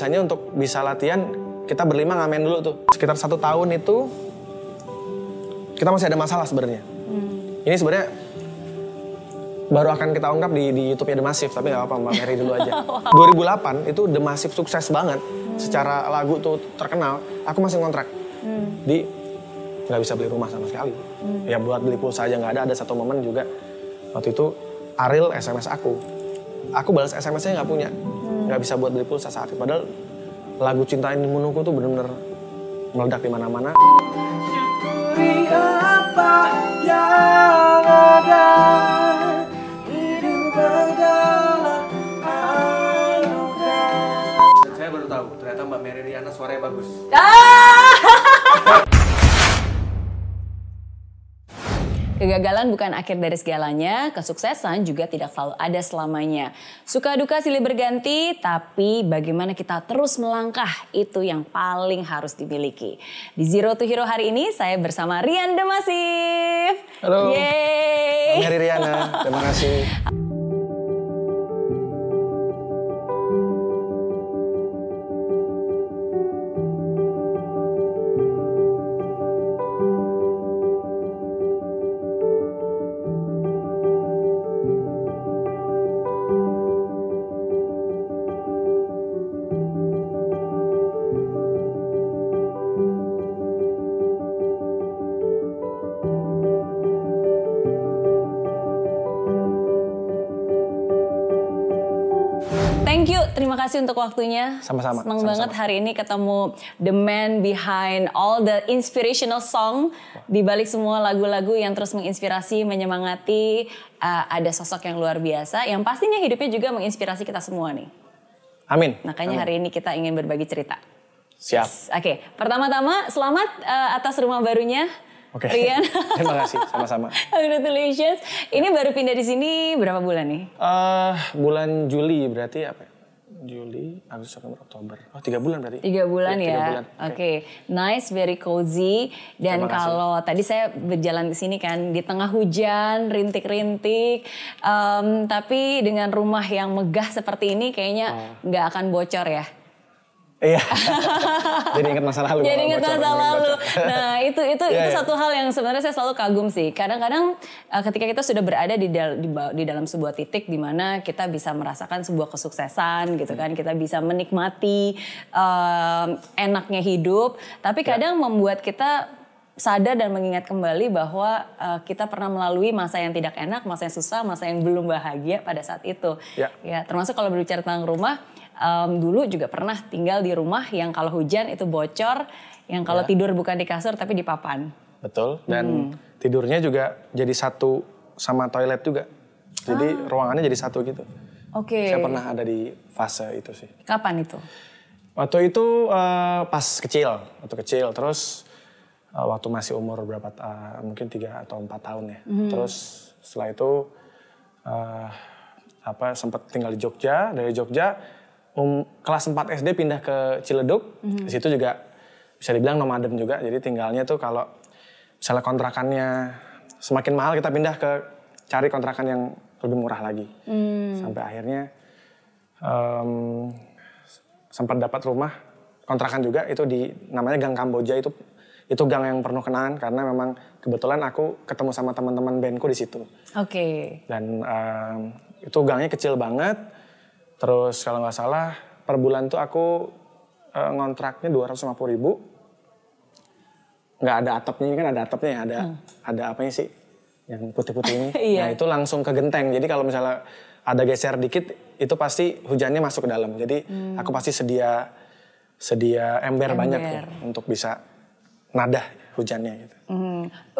Biasanya untuk bisa latihan, kita berlima ngamen dulu tuh. Sekitar 1 tahun itu, kita masih ada masalah sebenarnya. Ini sebenarnya baru akan kita ungkap di YouTube-nya D'Masiv, tapi nggak apa-apa, Mbak Mary dulu aja. 2008 itu D'Masiv sukses banget, secara lagu tuh terkenal. Aku masih ngontrak, di nggak bisa beli rumah sama sekali. Ya buat beli pulsa aja nggak ada. Ada satu momen juga waktu itu Ariel SMS aku balas SMS-nya nggak punya, nggak bisa buat beli pulsa saat itu. Padahal lagu Cintain Menungguku tuh bener-bener meledak di mana-mana. Apa yang ada hidup adalah anugerah. Saya baru tahu ternyata Mbak Mary Riana suaranya bagus. Kegagalan bukan akhir dari segalanya, kesuksesan juga tidak selalu ada selamanya. Suka duka silih berganti, tapi bagaimana kita terus melangkah itu yang paling harus dimiliki. Di Zero to Hero hari ini saya bersama Rian D'Masiv. Halo. Yeay. Mary Riana, terima kasih. Thank you, terima kasih untuk waktunya. Sama-sama. Senang banget hari ini ketemu the man behind all the inspirational song. Di balik semua lagu-lagu yang terus menginspirasi, menyemangati. Ada sosok yang luar biasa, yang pastinya hidupnya juga menginspirasi kita semua nih. Amin. Makanya hari ini kita ingin berbagi cerita. Siap. Yes. Oke, pertama-tama selamat atas rumah barunya. Oke. Rian. Terima kasih, sama-sama. Congratulations. Ini baru pindah di sini berapa bulan nih? Bulan Juli berarti apa? Juli, Agustus, September, Oktober. Oh, 3 bulan berarti. 3 bulan ya. Ya. Oke. Okay. Nice, very cozy. Dan kalau tadi saya berjalan ke sini kan di tengah hujan, rintik-rintik. Tapi dengan rumah yang megah seperti ini kayaknya nggak akan bocor ya. Iya. Jadi ingat masa lalu. Jadi ingat masa lalu. Nah, itu satu hal yang sebenarnya saya selalu kagum sih. Kadang-kadang ketika kita sudah berada di dalam sebuah titik di mana kita bisa merasakan sebuah kesuksesan gitu kan, kita bisa menikmati enaknya hidup, tapi kadang membuat kita sadar dan mengingat kembali bahwa kita pernah melalui masa yang tidak enak, masa yang susah, masa yang belum bahagia pada saat itu. Ya, termasuk kalau berbicara tentang rumah, dulu juga pernah tinggal di rumah yang kalau hujan itu bocor, yang kalau tidur bukan di kasur tapi di papan. Betul, dan tidurnya juga jadi satu sama toilet juga. Jadi ruangannya jadi satu gitu. Oke. Saya pernah ada di fase itu sih. Kapan itu? Waktu itu pas kecil, terus waktu masih umur berapa, mungkin 3 atau 4 tahun ya. Terus setelah itu sempat tinggal di Jogja, dari Jogja kelas 4 SD pindah ke Ciledug. Di situ juga bisa dibilang nomaden juga. Jadi tinggalnya tuh kalau misalnya kontrakannya semakin mahal kita pindah ke cari kontrakan yang lebih murah lagi. Sampai akhirnya sempat dapat rumah kontrakan juga itu di namanya Gang Kamboja itu. Itu gang yang penuh kenangan karena memang kebetulan aku ketemu sama teman-teman bandku di situ. Oke. Dan itu gangnya kecil banget. Terus kalau nggak salah per bulan tuh aku ngontraknya 250.000. Nggak ada atapnya, ini kan ada atapnya ya, ada apanya sih yang putih-putih ini. Nah itu langsung ke genteng. Jadi kalau misalnya ada geser dikit itu pasti hujannya masuk ke dalam. Jadi aku pasti sedia ember banyak ya, untuk bisa nada hujannya gitu.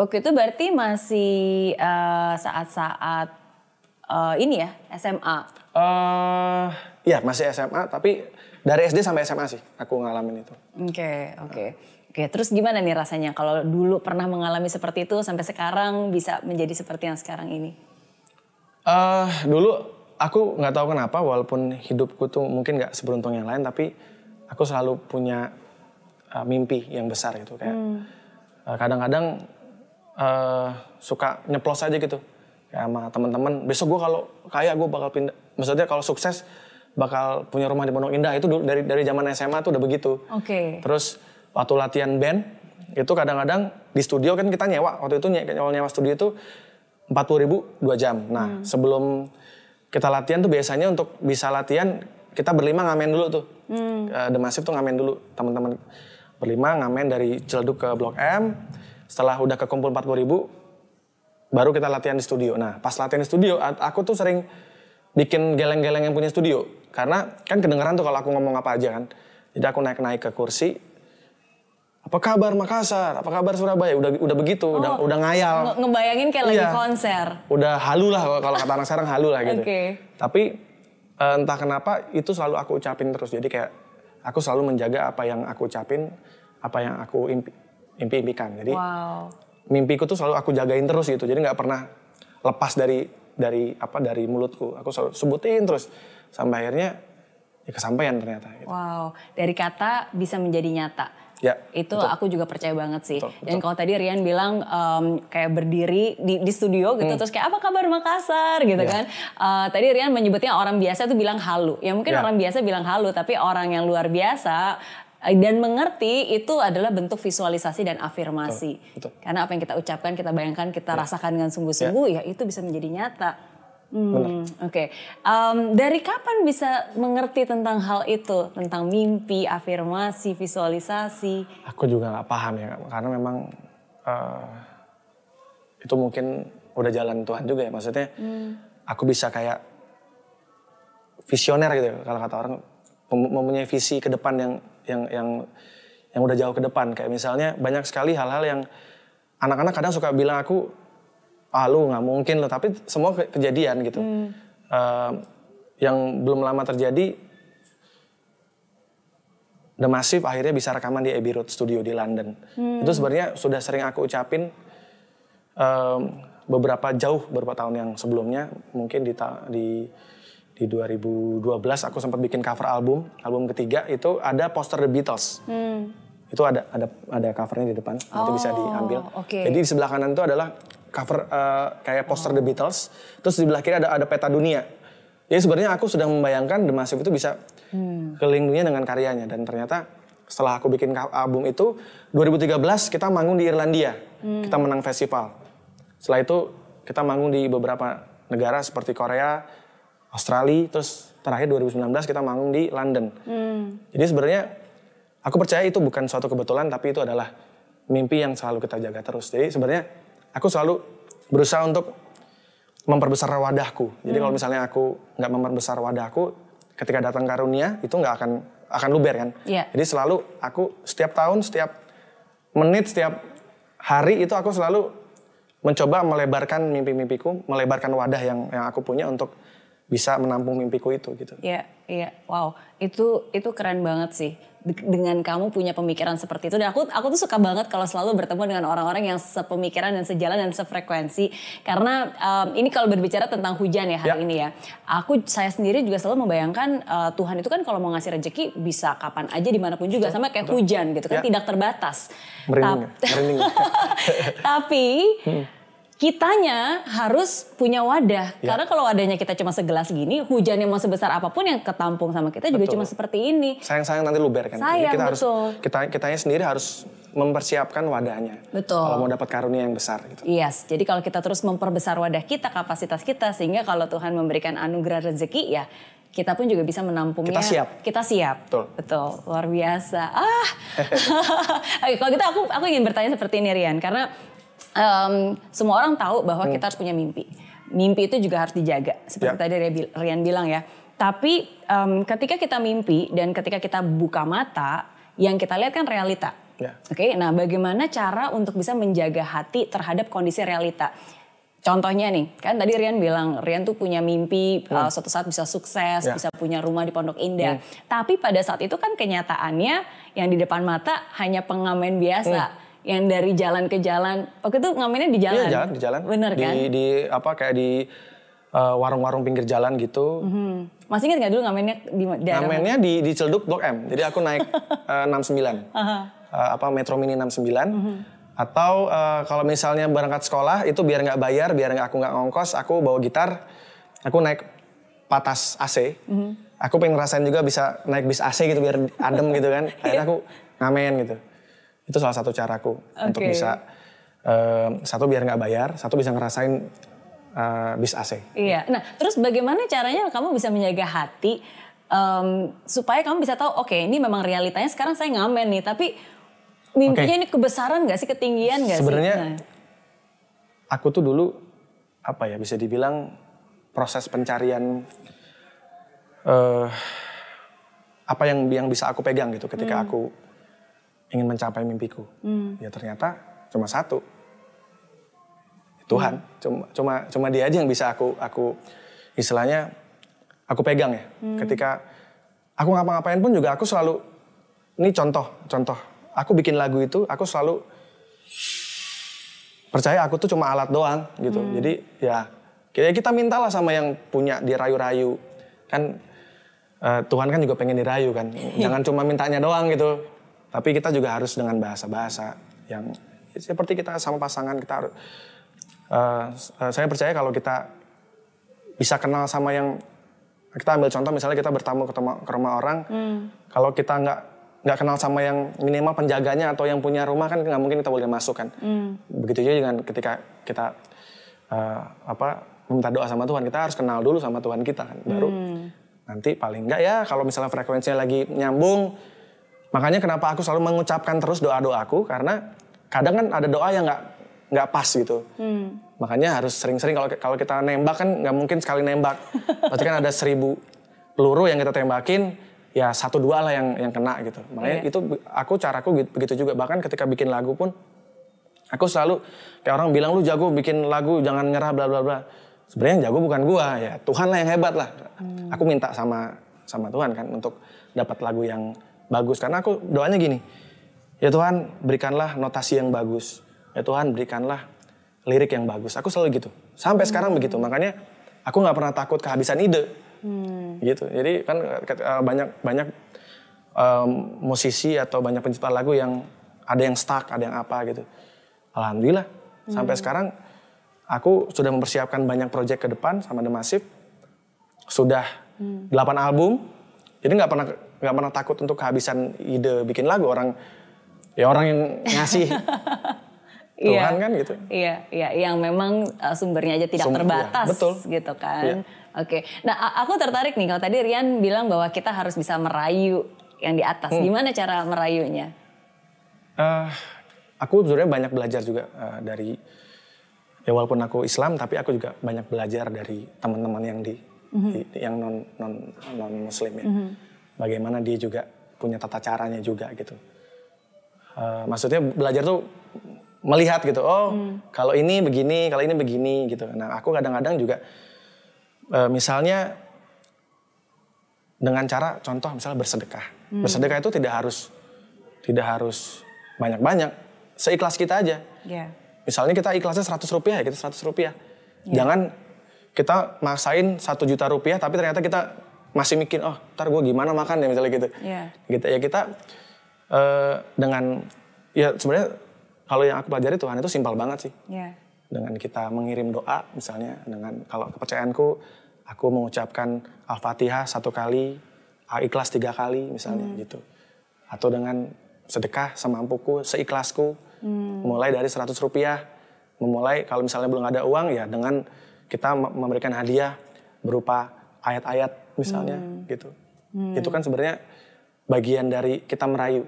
Oke, itu berarti masih saat-saat ini ya SMA? Ya masih SMA, tapi dari SD sampai SMA sih aku ngalamin itu. Oke, terus gimana nih rasanya kalau dulu pernah mengalami seperti itu sampai sekarang bisa menjadi seperti yang sekarang ini? Dulu aku nggak tahu kenapa, walaupun hidupku tuh mungkin nggak seberuntung yang lain, tapi aku selalu punya mimpi yang besar gitu, kayak kadang-kadang suka nyeplos aja gitu kayak sama teman-teman, besok gue kalau kaya gue bakal pindah, maksudnya kalau sukses bakal punya rumah di Pondok Indah. Itu dari zaman SMA tuh udah begitu. Oke. Okay. Terus waktu latihan band itu kadang-kadang di studio kan kita nyewa. Waktu itu nyewa studio itu 40.000 2 jam. Nah, sebelum kita latihan tuh biasanya untuk bisa latihan kita berlima ngamen dulu tuh. D'Masiv tuh ngamen dulu, teman-teman berlima ngamen dari Ciledug ke Blok M. Setelah udah kekumpul 40.000 baru kita latihan di studio. Nah, pas latihan di studio aku tuh sering bikin geleng-geleng yang punya studio. Karena kan kedengeran tuh kalau aku ngomong apa aja kan. Jadi aku naik-naik ke kursi. Apa kabar Makassar? Apa kabar Surabaya? Udah begitu, udah ngayal. Ngebayangin kayak lagi konser. Udah halu lah kalau kata anak sekarang, halu lah gitu. Okay. Tapi entah kenapa itu selalu aku ucapin terus. Jadi kayak aku selalu menjaga apa yang aku ucapin, apa yang aku impikan. Jadi mimpiku tuh selalu aku jagain terus gitu. Jadi nggak pernah lepas dari mulutku. Aku selalu sebutin terus sampai akhirnya ya kesampaian ternyata. Gitu. Wow, dari kata bisa menjadi nyata. Ya, itu betul. Aku juga percaya banget sih. Betul, betul. Dan kalau tadi Rian bilang kayak berdiri di studio gitu terus kayak apa kabar Makassar gitu kan. Tadi Rian menyebutnya orang biasa tuh bilang halu. Ya mungkin orang biasa bilang halu, tapi orang yang luar biasa dan mengerti itu adalah bentuk visualisasi dan afirmasi. Betul, betul. Karena apa yang kita ucapkan, kita bayangkan, kita rasakan dengan sungguh-sungguh, ya itu bisa menjadi nyata. Oke. Dari kapan bisa mengerti tentang hal itu? Tentang mimpi, afirmasi, visualisasi? Aku juga gak paham ya, karena memang itu mungkin udah jalan Tuhan juga ya. Maksudnya aku bisa kayak visioner gitu kalau kata orang. Mempunyai visi ke depan yang udah jauh ke depan. Kayak misalnya banyak sekali hal-hal yang anak-anak kadang suka bilang aku, ah lu gak mungkin lu, tapi semua kejadian gitu. Yang belum lama terjadi, D'Masiv akhirnya bisa rekaman di Abbey Road Studio di London. Itu sebenarnya sudah sering aku ucapin beberapa tahun yang sebelumnya, mungkin di 2012 aku sempat bikin cover album ketiga itu ada poster The Beatles. Itu ada covernya di depan, nanti bisa diambil. Okay. Jadi di sebelah kanan itu adalah cover kayak poster The Beatles, terus di sebelah kiri ada peta dunia. Jadi sebenarnya aku sudah membayangkan D'Masiv itu bisa keliling dunia dengan karyanya, dan ternyata setelah aku bikin album itu 2013 kita manggung di Irlandia, kita menang festival. Setelah itu kita manggung di beberapa negara seperti Korea, Australia, terus terakhir 2019 kita manggung di London. Jadi sebenarnya aku percaya itu bukan suatu kebetulan, tapi itu adalah mimpi yang selalu kita jaga terus. Jadi sebenarnya aku selalu berusaha untuk memperbesar wadahku. Jadi kalau misalnya aku nggak memperbesar wadahku, ketika datang karunia itu nggak akan luber kan. Yeah. Jadi selalu aku setiap tahun, setiap menit, setiap hari itu aku selalu mencoba melebarkan mimpi-mimpiku, melebarkan wadah yang aku punya untuk bisa menampung mimpiku itu gitu. Iya, iya. Wow, itu keren banget sih. Dengan kamu punya pemikiran seperti itu. Dan aku tuh suka banget kalau selalu bertemu dengan orang-orang yang sepemikiran dan sejalan dan sefrekuensi. Karena ini kalau berbicara tentang hujan ya hari ini ya. Saya sendiri juga selalu membayangkan Tuhan itu kan kalau mau ngasih rejeki bisa kapan aja dimanapun juga. Sama kayak hujan gitu kan, tidak terbatas. Merinding. Tapi kitanya harus punya wadah. Ya. Karena kalau wadahnya kita cuma segelas gini, hujannya mau sebesar apapun yang ketampung sama kita juga cuma seperti ini. Sayang-sayang nanti luber kan. Sayang, kita harus, kitanya sendiri harus mempersiapkan wadahnya. Betul. Kalau mau dapat karunia yang besar gitu. Yes, jadi kalau kita terus memperbesar wadah kita, kapasitas kita, sehingga kalau Tuhan memberikan anugerah rezeki ya, kita pun juga bisa menampungnya. Kita siap. Betul. Luar biasa. Oke, kalau gitu aku ingin bertanya seperti ini Rian, karena semua orang tahu bahwa kita harus punya mimpi. Mimpi itu juga harus dijaga. Seperti tadi Rian bilang ya. Tapi ketika kita mimpi dan ketika kita buka mata, yang kita lihat kan realita. Oke, nah bagaimana cara untuk bisa menjaga hati terhadap kondisi realita? Contohnya nih, kan tadi Rian bilang Rian tuh punya mimpi suatu saat bisa sukses, bisa punya rumah di Pondok Indah. Tapi pada saat itu kan kenyataannya yang di depan mata hanya pengamen biasa. Yang dari jalan ke jalan, waktu itu ngamennya di jalan. Iya, di jalan. Bener kan? Di warung-warung pinggir jalan gitu. Masih ingat nggak dulu ngamennya di daerah? Ngamennya di Ciledug Blok M. Jadi aku naik 69. Metro Mini 69. Atau kalau misalnya berangkat sekolah itu biar nggak bayar, biar aku nggak ngongkos, aku bawa gitar, aku naik patas AC. aku pengen ngerasain juga bisa naik bis AC gitu biar adem gitu kan. Akhirnya aku ngamen gitu. Itu salah satu caraku untuk bisa, satu biar nggak bayar, satu bisa ngerasain bis AC. Iya, nah terus bagaimana caranya kamu bisa menjaga hati supaya kamu bisa tahu oke, ini memang realitanya sekarang saya ngamen nih, tapi mimpinya ini kebesaran gak sih, ketinggian gak sebenarnya, sih? Sebenarnya aku tuh dulu apa ya, bisa dibilang proses pencarian apa yang bisa aku pegang gitu ketika aku ingin mencapai mimpiku. Ya ternyata cuma satu, Tuhan. Cuma dia aja yang bisa aku istilahnya aku pegang ya. Ketika aku ngapa-ngapain pun juga aku selalu, ini contoh. Aku bikin lagu itu aku selalu percaya aku tuh cuma alat doang gitu. Jadi ya kita mintalah sama yang punya, dirayu-rayu. Kan Tuhan kan juga pengen dirayu kan. Jangan cuma mintanya doang gitu. Tapi kita juga harus dengan bahasa-bahasa yang seperti kita sama pasangan kita harus. Saya percaya kalau kita bisa kenal sama yang, kita ambil contoh misalnya kita bertamu ke rumah orang. Kalau kita nggak kenal sama yang minimal penjaganya atau yang punya rumah kan nggak mungkin kita boleh masuk kan. Begitu juga dengan ketika kita meminta doa sama Tuhan, kita harus kenal dulu sama Tuhan kita kan, baru nanti paling nggak ya kalau misalnya frekuensinya lagi nyambung. Makanya kenapa aku selalu mengucapkan terus doa-doaku, karena kadang kan ada doa yang nggak pas gitu. Makanya harus sering-sering, kalau kita nembak kan nggak mungkin sekali nembak. Berarti kan ada 1000 peluru yang kita tembakin. Ya 1-2 lah yang kena gitu. Makanya itu aku, caraku begitu juga. Bahkan ketika bikin lagu pun aku selalu kayak orang bilang lu jago bikin lagu, jangan nyerah bla bla bla. Sebenarnya yang jago bukan gua, ya Tuhan lah yang hebat lah. Aku minta sama Tuhan kan untuk dapat lagu yang bagus, karena aku doanya gini. Ya Tuhan, berikanlah notasi yang bagus. Ya Tuhan, berikanlah lirik yang bagus. Aku selalu gitu. Sampai sekarang begitu. Makanya aku enggak pernah takut kehabisan ide. Gitu, jadi kan banyak musisi atau banyak pencipta lagu yang ada yang stuck, ada yang apa gitu. Alhamdulillah sampai sekarang aku sudah mempersiapkan banyak proyek ke depan sama D'Masiv, sudah 8 album, jadi nggak pernah takut untuk kehabisan ide bikin lagu. Orang yang ngasih Tuhan kan gitu. Iya, yang memang sumbernya aja tidak terbatas, betul. Gitu kan. Iya. Oke, nah aku tertarik nih kalau tadi Rian bilang bahwa kita harus bisa merayu yang di atas. Gimana cara merayunya? Aku sebenarnya banyak belajar juga dari, ya walaupun aku Islam tapi aku juga banyak belajar dari teman-teman yang di yang non Muslim ya. Bagaimana dia juga punya tata caranya juga gitu. Maksudnya belajar tuh melihat gitu, kalau ini begini, kalau ini begini gitu. Nah aku kadang-kadang juga misalnya dengan cara contoh misalnya bersedekah. Bersedekah itu tidak harus banyak-banyak, seikhlas kita aja. Misalnya kita ikhlasnya 100 rupiah ya kita 100 rupiah. Jangan kita maksain 1 juta rupiah tapi ternyata kita masih mikir, oh ntar gue gimana makan ya misalnya gitu. Gitu ya kita dengan, ya sebenarnya kalau yang aku pelajari Tuhan itu simpel banget sih. Dengan kita mengirim doa misalnya, dengan kalau kepercayaanku aku mengucapkan Al-Fatihah 1 kali, Ikhlas 3 kali misalnya gitu. Atau dengan sedekah semampuku, seikhlasku, mulai dari 100 rupiah. Memulai kalau misalnya belum ada uang ya dengan kita memberikan hadiah berupa ayat-ayat misalnya gitu. Itu kan sebenarnya bagian dari kita merayu.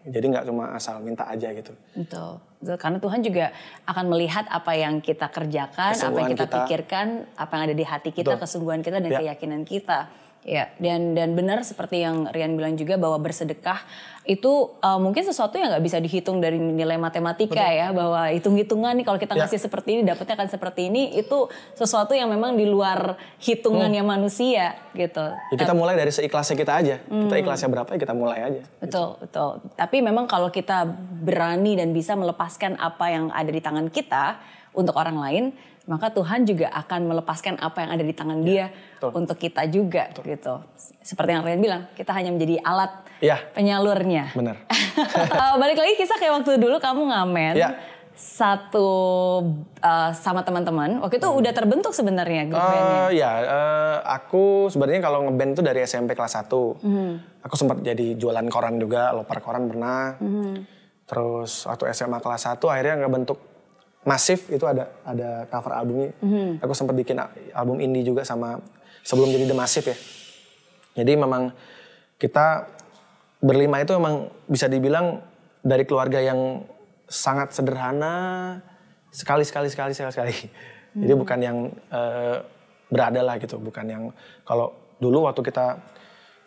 Jadi nggak cuma asal minta aja gitu. Betul. Karena Tuhan juga akan melihat apa yang kita kerjakan, kesungguhan apa yang kita pikirkan, apa yang ada di hati kita, kesungguhan kita dan keyakinan kita. Ya, dan benar seperti yang Rian bilang juga bahwa bersedekah itu mungkin sesuatu yang nggak bisa dihitung dari nilai matematika. Ya, bahwa hitung-hitungan nih kalau kita ngasih seperti ini dapatnya akan seperti ini, itu sesuatu yang memang di luar hitungannya manusia gitu. Ya, kita mulai dari seikhlasnya kita aja. Kita ikhlasnya berapa ya kita mulai aja. Betul. Tapi memang kalau kita berani dan bisa melepaskan apa yang ada di tangan kita untuk orang lain, maka Tuhan juga akan melepaskan apa yang ada di tangan Dia untuk kita juga gitu. Seperti yang Rian bilang, kita hanya menjadi alat penyalurnya. Benar. Balik lagi kisah kayak waktu dulu kamu ngamen. satu sama teman-teman. Waktu itu udah terbentuk sebenarnya grup bandnya. Ya, aku sebenarnya kalau ngeband tuh dari SMP kelas 1. Aku sempat jadi jualan koran juga, loper koran pernah. Terus waktu SMA kelas 1 akhirnya ngebentuk Masif, itu ada cover albumnya. Aku sempat bikin album indie juga sama sebelum jadi D'Masiv ya. Jadi memang kita berlima itu memang bisa dibilang dari keluarga yang sangat sederhana, sekali. Jadi bukan yang berada lah gitu, bukan yang kalau dulu waktu kita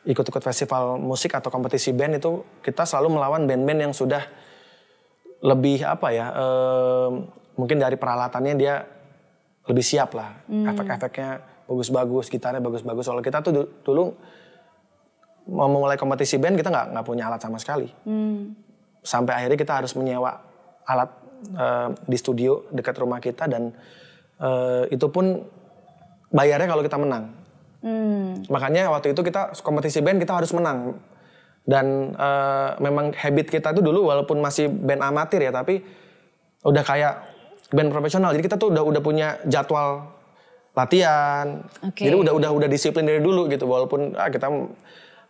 ikut-ikut festival musik atau kompetisi band itu kita selalu melawan band-band yang sudah lebih apa ya, mungkin dari peralatannya dia lebih siap lah, efek-efeknya bagus-bagus, gitarnya bagus-bagus. Soalnya kita tuh dulu mau mulai kompetisi band kita nggak punya alat sama sekali, sampai akhirnya kita harus menyewa alat di studio dekat rumah kita dan itu pun bayarnya kalau kita menang. Makanya waktu itu kita kompetisi band kita harus menang dan memang habit kita tuh dulu walaupun masih band amatir ya tapi udah kayak band profesional. Jadi kita tuh udah punya jadwal latihan. Jadi udah disiplin dari dulu gitu walaupun kita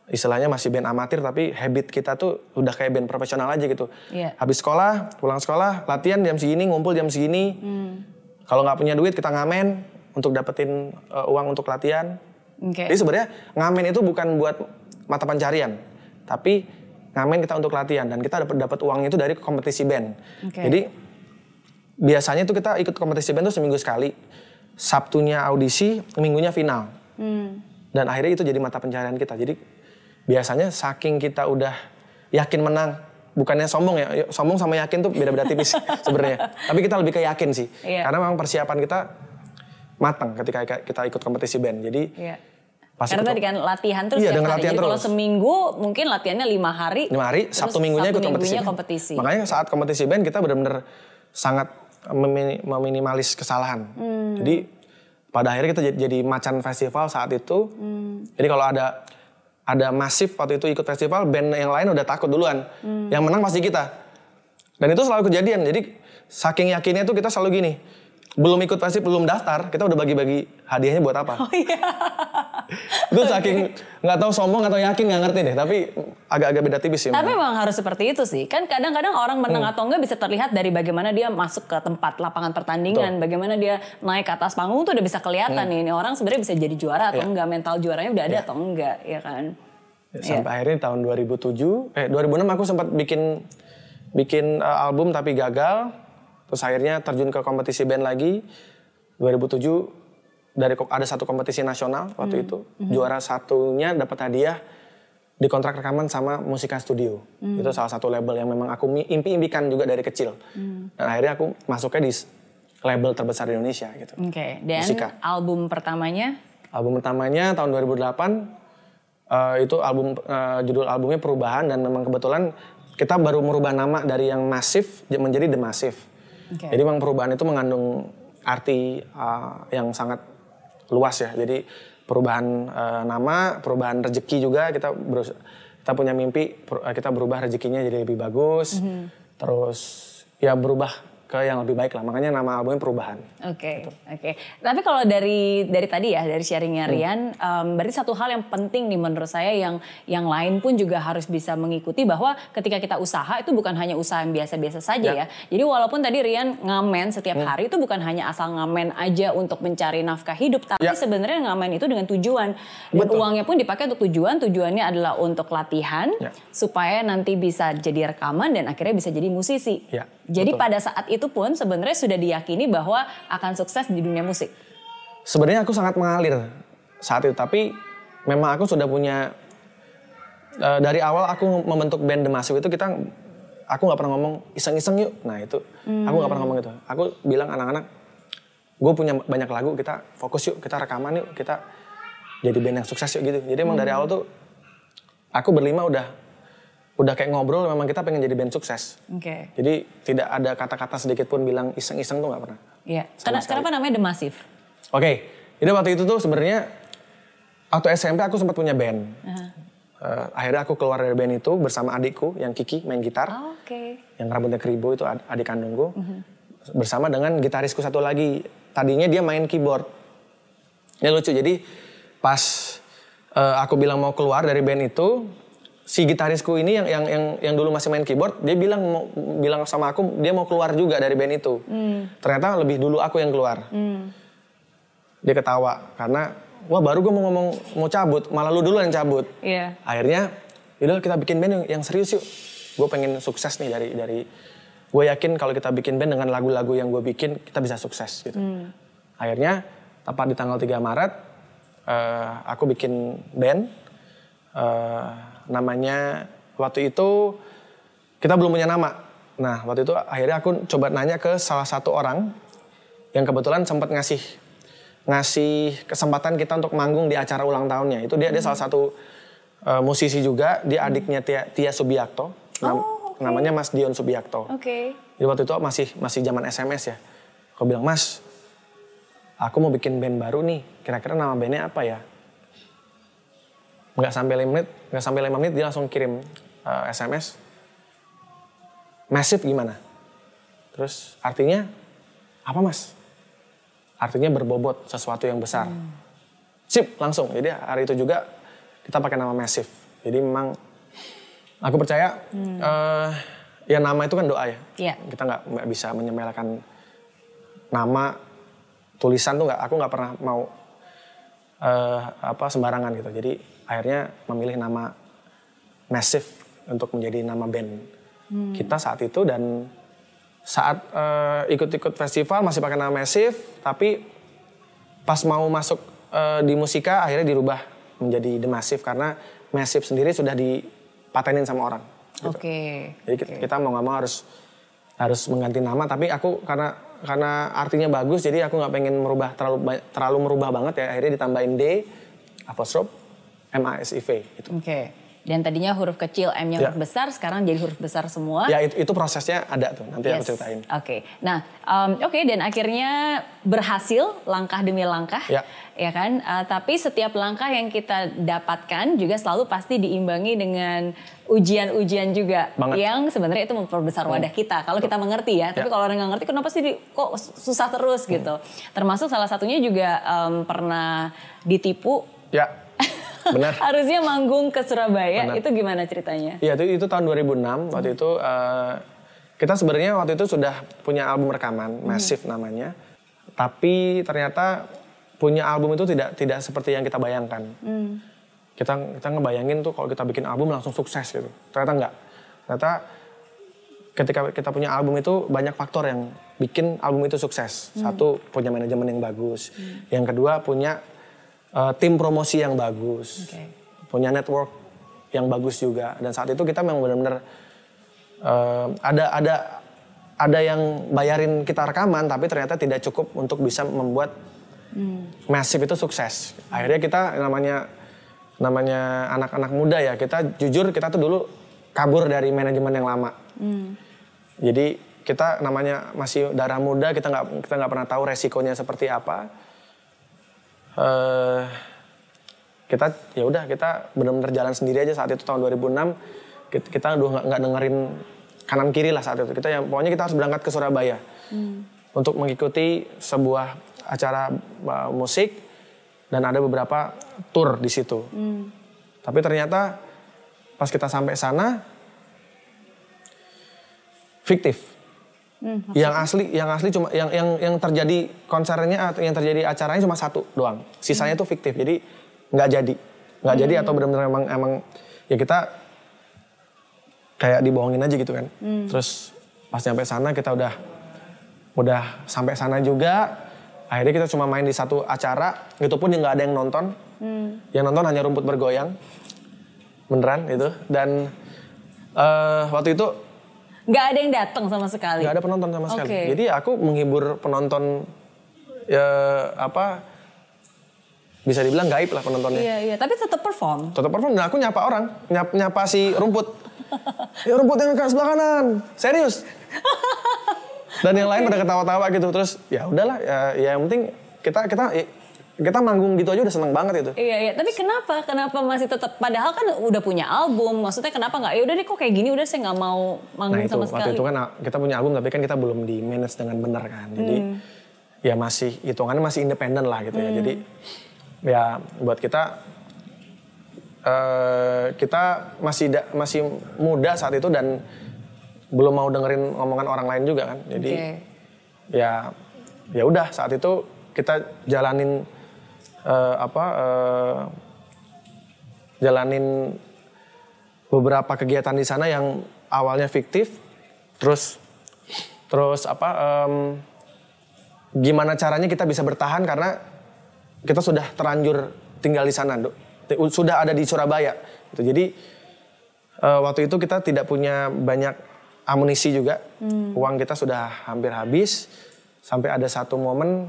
istilahnya masih band amatir tapi habit kita tuh udah kayak band profesional aja gitu. Habis sekolah, pulang sekolah, latihan jam segini, ngumpul jam segini. Kalau nggak punya duit kita ngamen untuk dapetin uang untuk latihan. Jadi sebenarnya ngamen itu bukan buat mata pencarian, tapi ngamen kita untuk latihan dan kita dapat uangnya itu dari kompetisi band. Jadi biasanya tuh kita ikut kompetisi band tuh seminggu sekali. Sabtunya audisi, minggunya final. Dan akhirnya itu jadi mata pencarian kita. Jadi biasanya saking kita udah yakin menang, bukannya sombong ya, sombong sama yakin tuh beda-beda tipis sebenarnya. Tapi kita lebih ke yakin sih, karena memang persiapan kita matang ketika kita ikut kompetisi band. Jadi karena tadi kan latihan terus ya hari. Jadi kalau seminggu mungkin latihannya 5 hari. 5 hari, Sabtu minggunya ikut kompetisi. Makanya saat kompetisi band kita benar-benar sangat meminimalis kesalahan. Jadi pada akhirnya kita jadi macan festival saat itu. Jadi kalau ada Masif waktu itu ikut festival, band yang lain udah takut duluan. Yang menang pasti kita. Dan itu selalu kejadian. Jadi saking yakinnya itu kita selalu gini. Belum ikut festival, belum daftar, kita udah bagi-bagi hadiahnya buat apa. Itu saking nggak tahu sombong atau yakin nggak ngerti deh. Tapi agak-agak beda tipis sih. Tapi memang harus seperti itu sih. Kan kadang-kadang orang menang atau enggak bisa terlihat dari bagaimana dia masuk ke tempat lapangan pertandingan. Betul. Bagaimana dia naik ke atas panggung tuh udah bisa kelihatan. Ini orang sebenarnya bisa jadi juara atau enggak. Mental juaranya udah ada atau enggak. Ya kan. Sampai akhirnya tahun 2006 aku sempat bikin album tapi gagal. Terus akhirnya terjun ke kompetisi band lagi. 2007 ada satu kompetisi nasional waktu itu. Juara satunya dapat hadiah di kontrak rekaman sama Musica Studio. Itu salah satu label yang memang aku impikan juga dari kecil. Dan akhirnya aku masuknya di label terbesar di Indonesia gitu. Dan Musica. Album pertamanya tahun 2008. Itu album judul albumnya Perubahan dan memang kebetulan kita baru merubah nama dari yang Masif menjadi D'Masiv. Jadi memang Perubahan itu mengandung arti yang sangat luas ya. Jadi perubahan nama, perubahan rezeki juga kita punya mimpi kita berubah rezekinya jadi lebih bagus. Terus ya berubah ke yang lebih baik lah. Makanya nama albumnya Perubahan. Oke. Tapi kalau dari tadi ya, dari sharingnya Rian, berarti satu hal yang penting nih menurut saya yang lain pun juga harus bisa mengikuti bahwa ketika kita usaha itu bukan hanya usaha yang biasa-biasa saja ya. Jadi walaupun tadi Rian ngamen setiap hari itu bukan hanya asal ngamen aja untuk mencari nafkah hidup, tapi sebenarnya ngamen itu dengan tujuan. Dan uangnya pun dipakai untuk tujuan. Tujuannya adalah untuk latihan supaya nanti bisa jadi rekaman dan akhirnya bisa jadi musisi. Jadi pada saat itu pun sebenarnya sudah diyakini bahwa akan sukses di dunia musik. Sebenarnya aku sangat mengalir saat itu, tapi memang aku sudah punya dari awal aku membentuk band D'Masiv itu aku nggak pernah ngomong iseng-iseng yuk. Nah itu aku nggak pernah ngomong gitu. Aku bilang anak-anak, gue punya banyak lagu, kita fokus yuk, kita rekaman yuk, kita jadi band yang sukses yuk gitu. Jadi emang dari awal tuh aku berlima udah kayak ngobrol memang kita pengen jadi band sukses. Jadi tidak ada kata-kata sedikit pun bilang iseng-iseng tuh nggak pernah. Kenapa namanya D'Masiv? Jadi waktu itu tuh sebenarnya waktu SMP aku sempat punya band. Akhirnya aku keluar dari band itu bersama adikku yang Kiki main gitar. Yang rambutnya keribu itu adik kandungku. bersama dengan gitarisku satu lagi. Tadinya dia main keyboard. Ini lucu, jadi pas aku bilang mau keluar dari band itu, si gitarisku ini yang dulu masih main keyboard, dia bilang sama aku dia mau keluar juga dari band itu. Ternyata lebih dulu aku yang keluar. Dia ketawa karena wah baru gue mau ngomong mau cabut, malah lu dulu yang cabut. Yeah. Akhirnya yaudah kita bikin band yang serius yuk. Gue pengen sukses nih dari gue yakin kalau kita bikin band dengan lagu-lagu yang gue bikin kita bisa sukses gitu. Akhirnya tepat di tanggal 3 Maret aku bikin band. Namanya waktu itu kita belum punya nama. Nah waktu itu akhirnya aku coba nanya ke salah satu orang yang kebetulan sempat ngasih kesempatan kita untuk manggung di acara ulang tahunnya. Itu dia salah satu musisi juga, dia adiknya Tia Subiakto. Namanya Mas Dion Subiakto. Jadi waktu itu masih zaman SMS ya. Aku bilang, Mas, aku mau bikin band baru nih. Kira-kira nama bandnya apa ya? Nggak sampai 5 menit dia langsung kirim SMS. Masif gimana? Terus artinya apa Mas? Artinya berbobot, sesuatu yang besar. Sip, langsung. Jadi hari itu juga kita pakai nama Masif. Jadi memang aku percaya ya nama itu kan doa ya. Yeah. Kita nggak bisa menyepelekan nama, tulisan tuh aku nggak pernah mau sembarangan gitu. Jadi akhirnya memilih nama Masif untuk menjadi nama band kita saat itu. Dan saat ikut-ikut festival masih pakai nama Masif, tapi pas mau masuk di Musika akhirnya dirubah menjadi D'Masiv karena Masif sendiri sudah dipatenin sama orang. Gitu. Jadi kita mau nggak mau harus mengganti nama, tapi aku karena artinya bagus jadi aku nggak pengen merubah terlalu merubah banget ya, akhirnya ditambahin D''MASIV gitu. Dan tadinya huruf kecil, M-nya huruf besar, sekarang jadi huruf besar semua. Ya itu prosesnya ada tuh, nanti aku ceritain. Nah dan akhirnya berhasil langkah demi langkah. Ya kan, tapi setiap langkah yang kita dapatkan juga selalu pasti diimbangi dengan ujian-ujian juga. Banget. Yang sebenarnya itu memperbesar wadah kita, kalau kita mengerti ya. Tapi kalau orang gak ngerti kenapa sih kok susah terus gitu. Termasuk salah satunya juga pernah ditipu. Benar. Harusnya manggung ke Surabaya. Itu gimana ceritanya? Iya itu tahun 2006. Waktu itu kita sebenarnya waktu itu sudah punya album rekaman Masif namanya. Tapi ternyata punya album itu tidak seperti yang kita bayangkan. Kita ngebayangin tuh kalau kita bikin album langsung sukses gitu. Ternyata enggak. Ternyata ketika kita punya album itu banyak faktor yang bikin album itu sukses. Satu, punya manajemen yang bagus. Yang kedua punya tim promosi yang bagus, punya network yang bagus juga. Dan saat itu kita memang benar-benar ada yang bayarin kita rekaman, tapi ternyata tidak cukup untuk bisa membuat Masif itu sukses. Akhirnya kita namanya anak-anak muda ya, kita jujur kita tuh dulu kabur dari manajemen yang lama. Jadi kita namanya masih darah muda, kita nggak pernah tahu resikonya seperti apa. Kita ya udah kita benar-benar jalan sendiri aja saat itu tahun 2006. Kita nggak dengerin kanan kiri lah saat itu. Kita yang pokoknya kita harus berangkat ke Surabaya untuk mengikuti sebuah acara musik dan ada beberapa tour di situ. Tapi ternyata pas kita sampai sana fiktif. Yang asli cuma yang terjadi konsernya atau yang terjadi acaranya cuma satu doang. Sisanya itu fiktif. Jadi nggak jadi atau benar-benar emang ya kita kayak dibohongin aja gitu kan. Terus pas nyampe sana kita udah sampai sana juga. Akhirnya kita cuma main di satu acara. Itu pun nggak ada yang nonton. Yang nonton hanya rumput bergoyang. Beneran itu. Dan waktu itu nggak ada yang datang sama sekali. Nggak ada penonton sama sekali. Jadi aku menghibur penonton ya bisa dibilang gaib lah penontonnya. Iya, tapi tetap perform. Tetap perform dan aku nyapa orang, nyapa si rumput. Ya rumput yang ke sebelah kanan. Serius. Dan yang lain pada ketawa-tawa gitu. Terus ya udahlah ya yang penting kita Kita manggung gitu aja udah seneng banget itu. Iya, tapi kenapa? Kenapa masih tetap? Padahal kan udah punya album. Maksudnya kenapa nggak? Ya udah deh, kok kayak gini udah saya nggak mau manggung nah, itu, sama sekali. Nah itu kan kita punya album tapi kan kita belum di manage dengan benar kan. Jadi ya masih hitungannya masih independen lah gitu ya. Jadi ya buat kita masih muda saat itu dan belum mau dengerin omongan orang lain juga kan. Jadi ya udah saat itu kita jalanin. Jalanin beberapa kegiatan di sana yang awalnya fiktif, terus gimana caranya kita bisa bertahan karena kita sudah terlanjur tinggal di sana, sudah ada di Surabaya. Jadi waktu itu kita tidak punya banyak amunisi juga, uang kita sudah hampir habis, sampai ada satu momen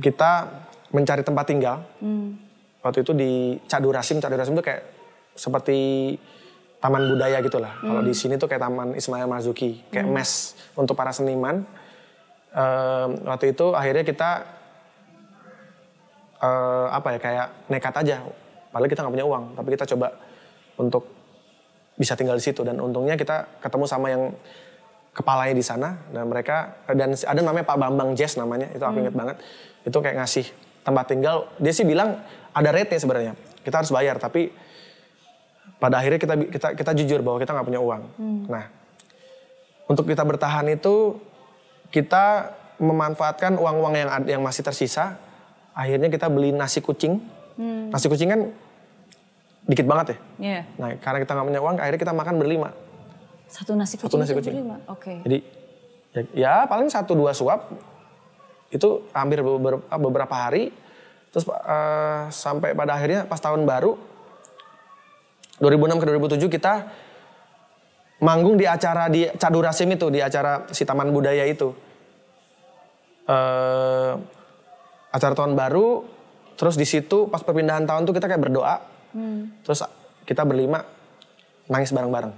kita mencari tempat tinggal. Waktu itu di Cak Durasim. Cak Durasim itu kayak seperti taman budaya gitu lah. Kalau di sini tuh kayak taman Ismail Marzuki. Kayak mes untuk para seniman. Waktu itu akhirnya kita kayak nekat aja. Padahal kita gak punya uang. Tapi kita coba untuk bisa tinggal di situ. Dan untungnya kita ketemu sama yang kepalanya di sana. Dan mereka, dan ada namanya Pak Bambang Jess namanya. Itu aku inget banget. Itu kayak ngasih tempat tinggal, dia sih bilang ada rate-nya sebenarnya, kita harus bayar, tapi pada akhirnya kita jujur bahwa kita nggak punya uang. Nah, untuk kita bertahan itu kita memanfaatkan uang-uang yang masih tersisa. Akhirnya kita beli nasi kucing. Nasi kucing kan dikit banget ya. Yeah. Nah, karena kita nggak punya uang, akhirnya kita makan berlima. Satu nasi kucing. Berlima. Okay. Jadi ya paling 1-2 suap. Itu hampir beberapa hari, terus sampai pada akhirnya pas tahun baru 2006 ke 2007 kita manggung di acara di Cak Durasim itu, di acara si Taman Budaya itu, acara tahun baru. Terus di situ pas perpindahan tahun tuh kita kayak berdoa, terus kita berlima nangis bareng-bareng,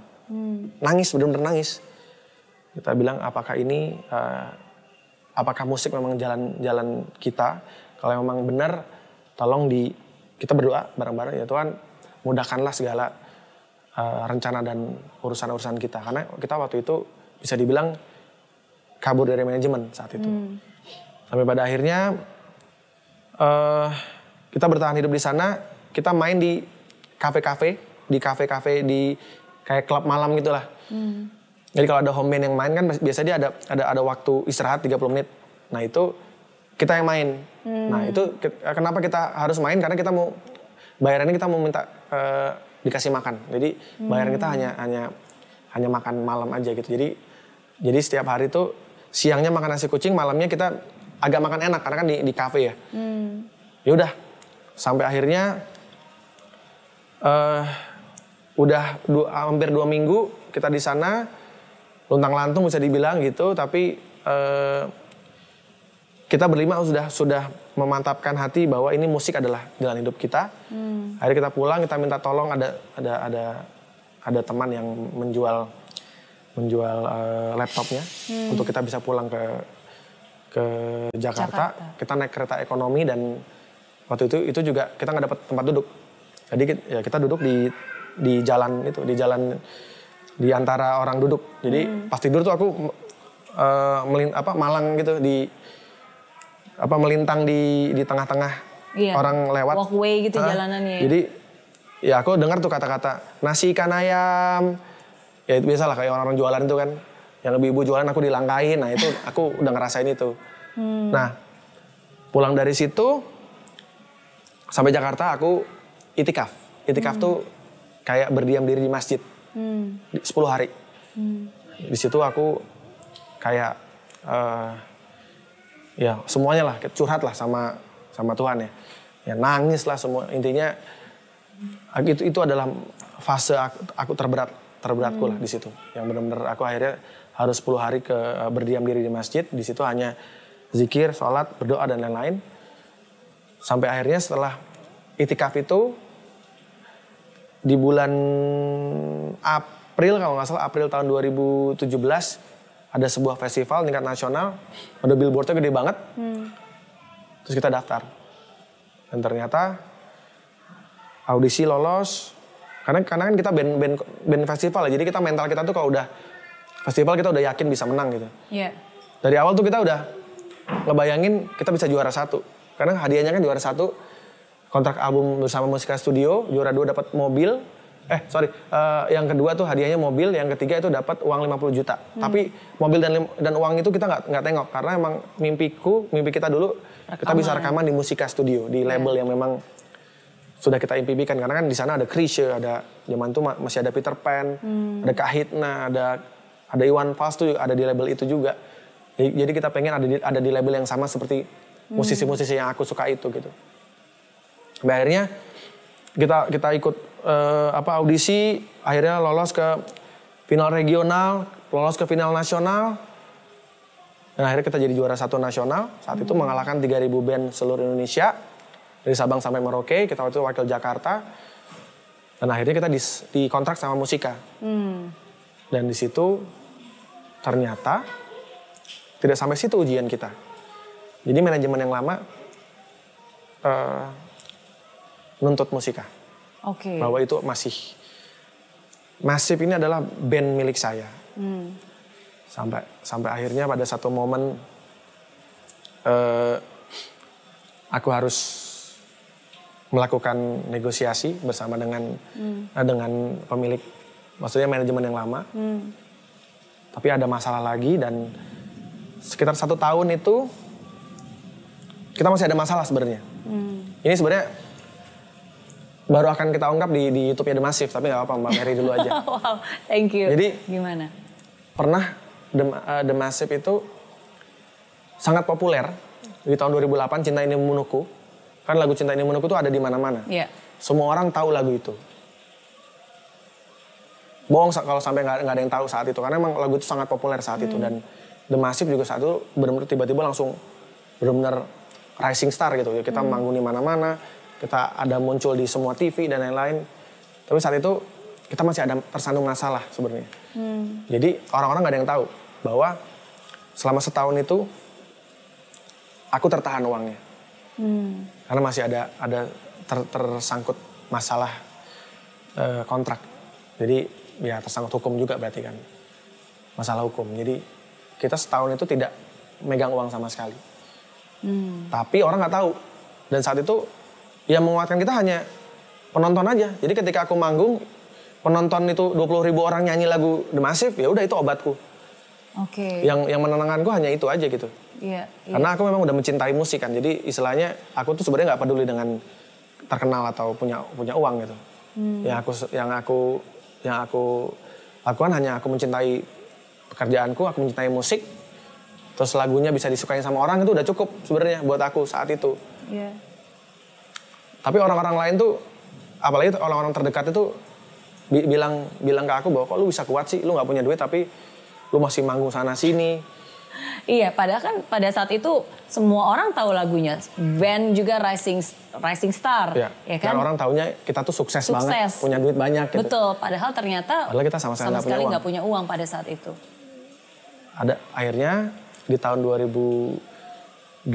nangis benar-benar nangis. Kita bilang apakah ini apakah musik memang jalan kita? Kalau memang benar, tolong kita berdoa bareng-bareng. Ya Tuhan, mudahkanlah segala rencana dan urusan-urusan kita. Karena kita waktu itu bisa dibilang kabur dari manajemen saat itu. Sampai pada akhirnya kita bertahan hidup di sana. Kita main di kafe-kafe di kayak klub malam gitulah. Jadi kalau ada home band yang main kan biasanya dia ada waktu istirahat 30 menit. Nah itu kita yang main. Nah itu kenapa kita harus main? Karena kita mau bayarannya kita mau minta dikasih makan. Jadi bayaran kita hanya makan malam aja gitu. Jadi setiap hari tuh siangnya makan nasi kucing, malamnya kita agak makan enak karena kan di kafe ya. Yaudah sampai akhirnya udah hampir 2 minggu kita di sana. Luntang-lantung bisa dibilang gitu, tapi kita berlima sudah memantapkan hati bahwa ini musik adalah jalan hidup kita. Akhirnya kita pulang, kita minta tolong ada teman yang menjual laptopnya untuk kita bisa pulang ke Jakarta. Kita naik kereta ekonomi dan waktu itu juga kita nggak dapat tempat duduk. Jadi ya kita duduk di jalan itu, di jalan di antara orang duduk. Jadi pas tidur tuh aku malang gitu melintang di tengah-tengah orang lewat walkway gitu jalanannya. Jadi ya aku dengar tuh kata-kata nasi ikan ayam. Ya itu biasalah kayak orang-orang jualan itu kan. Yang ibu-ibu jualan aku dilangkain. Nah itu aku udah ngerasain itu. Nah, pulang dari situ sampai Jakarta aku itikaf. Itikaf tuh kayak berdiam diri di masjid. 10 hari. Di situ aku kayak ya semuanya lah curhat lah sama Tuhan ya. Ya nangis lah semua. Intinya itu adalah fase aku terberatku lah di situ. Yang benar-benar aku akhirnya harus 10 hari berdiam diri di masjid. Di situ hanya zikir, sholat, berdoa dan lain-lain. Sampai akhirnya setelah itikaf itu di bulan April kalau nggak salah, April tahun 2017 ada sebuah festival tingkat nasional, ada billboardnya gede banget, terus kita daftar. Dan ternyata audisi lolos. Karena kan kita band festival ya, jadi kita mental kita tuh kalau udah festival kita udah yakin bisa menang gitu. Iya. Yeah. Dari awal tuh kita udah ngebayangin kita bisa juara satu. Karena hadiahnya kan juara satu, kontrak album bersama Musica Studio, juara dua dapat mobil. Yang kedua tuh hadiahnya mobil, yang ketiga itu dapat uang 50 juta. Tapi mobil dan uang itu kita nggak tengok karena emang mimpi kita dulu rekaman. Kita bisa rekaman di Musica Studio, di label yang memang sudah kita impikan karena kan di sana ada Krisye, ada zaman itu masih ada Peter Pan, ada Kahitna, ada Iwan Fals tuh ada di label itu juga. Jadi kita pengen ada di label yang sama seperti musisi-musisi yang aku suka itu gitu. Sampai akhirnya kita ikut audisi, akhirnya lolos ke final regional, lolos ke final nasional. Dan akhirnya kita jadi juara satu nasional. Saat itu mengalahkan 3.000 band seluruh Indonesia. Dari Sabang sampai Merauke, kita waktu itu wakil Jakarta. Dan akhirnya kita dikontrak sama Musica. Dan di situ ternyata tidak sampai situ ujian kita. Jadi manajemen yang lama nuntut Musica. Okay. Bahwa itu Masif ini adalah band milik saya. Sampai akhirnya pada satu momen aku harus melakukan negosiasi bersama dengan pemilik, maksudnya manajemen yang lama. Tapi ada masalah lagi dan sekitar 1 tahun itu kita masih ada masalah sebenarnya. Ini sebenarnya baru akan kita ungkap di YouTube-nya D'Masiv, tapi nggak apa-apa Mbak Mary dulu aja. Wow, thank you. Jadi gimana? Pernah D'Masiv itu sangat populer di tahun 2008, Cinta Ini Membunuhku. Kan lagu Cinta Ini Menurutku tuh ada di mana-mana. Yeah. Semua orang tahu lagu itu. Bohong kalau sampai nggak ada yang tahu saat itu, karena emang lagu itu sangat populer saat itu. Dan D'Masiv juga saat itu benar-benar tiba-tiba langsung benar-benar rising star gitu. Kita manggung di mana-mana, kita ada muncul di semua TV dan lain-lain. Tapi saat itu kita masih ada tersandung masalah sebenarnya. Jadi orang-orang nggak ada yang tahu bahwa selama 1 tahun itu aku tertahan uangnya. Karena masih ada tersangkut masalah kontrak. Jadi ya tersangkut hukum juga berarti kan. Masalah hukum. Jadi kita 1 tahun itu tidak megang uang sama sekali. Tapi orang nggak tahu. Dan saat itu yang menguatkan kita hanya penonton aja. Jadi ketika aku manggung, penonton itu 20.000 orang nyanyi lagu D'Masiv, ya udah itu obatku. Okay. Yang menenangkanku hanya itu aja gitu. Yeah, yeah. Karena aku memang udah mencintai musik kan, jadi istilahnya aku tuh sebenarnya nggak peduli dengan terkenal atau punya uang gitu. Yang aku lakukan hanya aku mencintai pekerjaanku, aku mencintai musik. Terus lagunya bisa disukai sama orang itu udah cukup sebenarnya buat aku saat itu. Yeah. Tapi orang-orang lain tuh, apalagi orang-orang terdekat itu bilang ke aku bahwa kok lu bisa kuat sih, lu nggak punya duit tapi lu masih manggung sana sini. Iya, padahal kan pada saat itu semua orang tahu lagunya. Band juga rising star, ya kan? Dan orang taunya kita tuh sukses banget, punya duit banyak gitu. Betul, padahal ternyata kita sama sekali nggak punya uang pada saat itu. Ada akhirnya di tahun 2009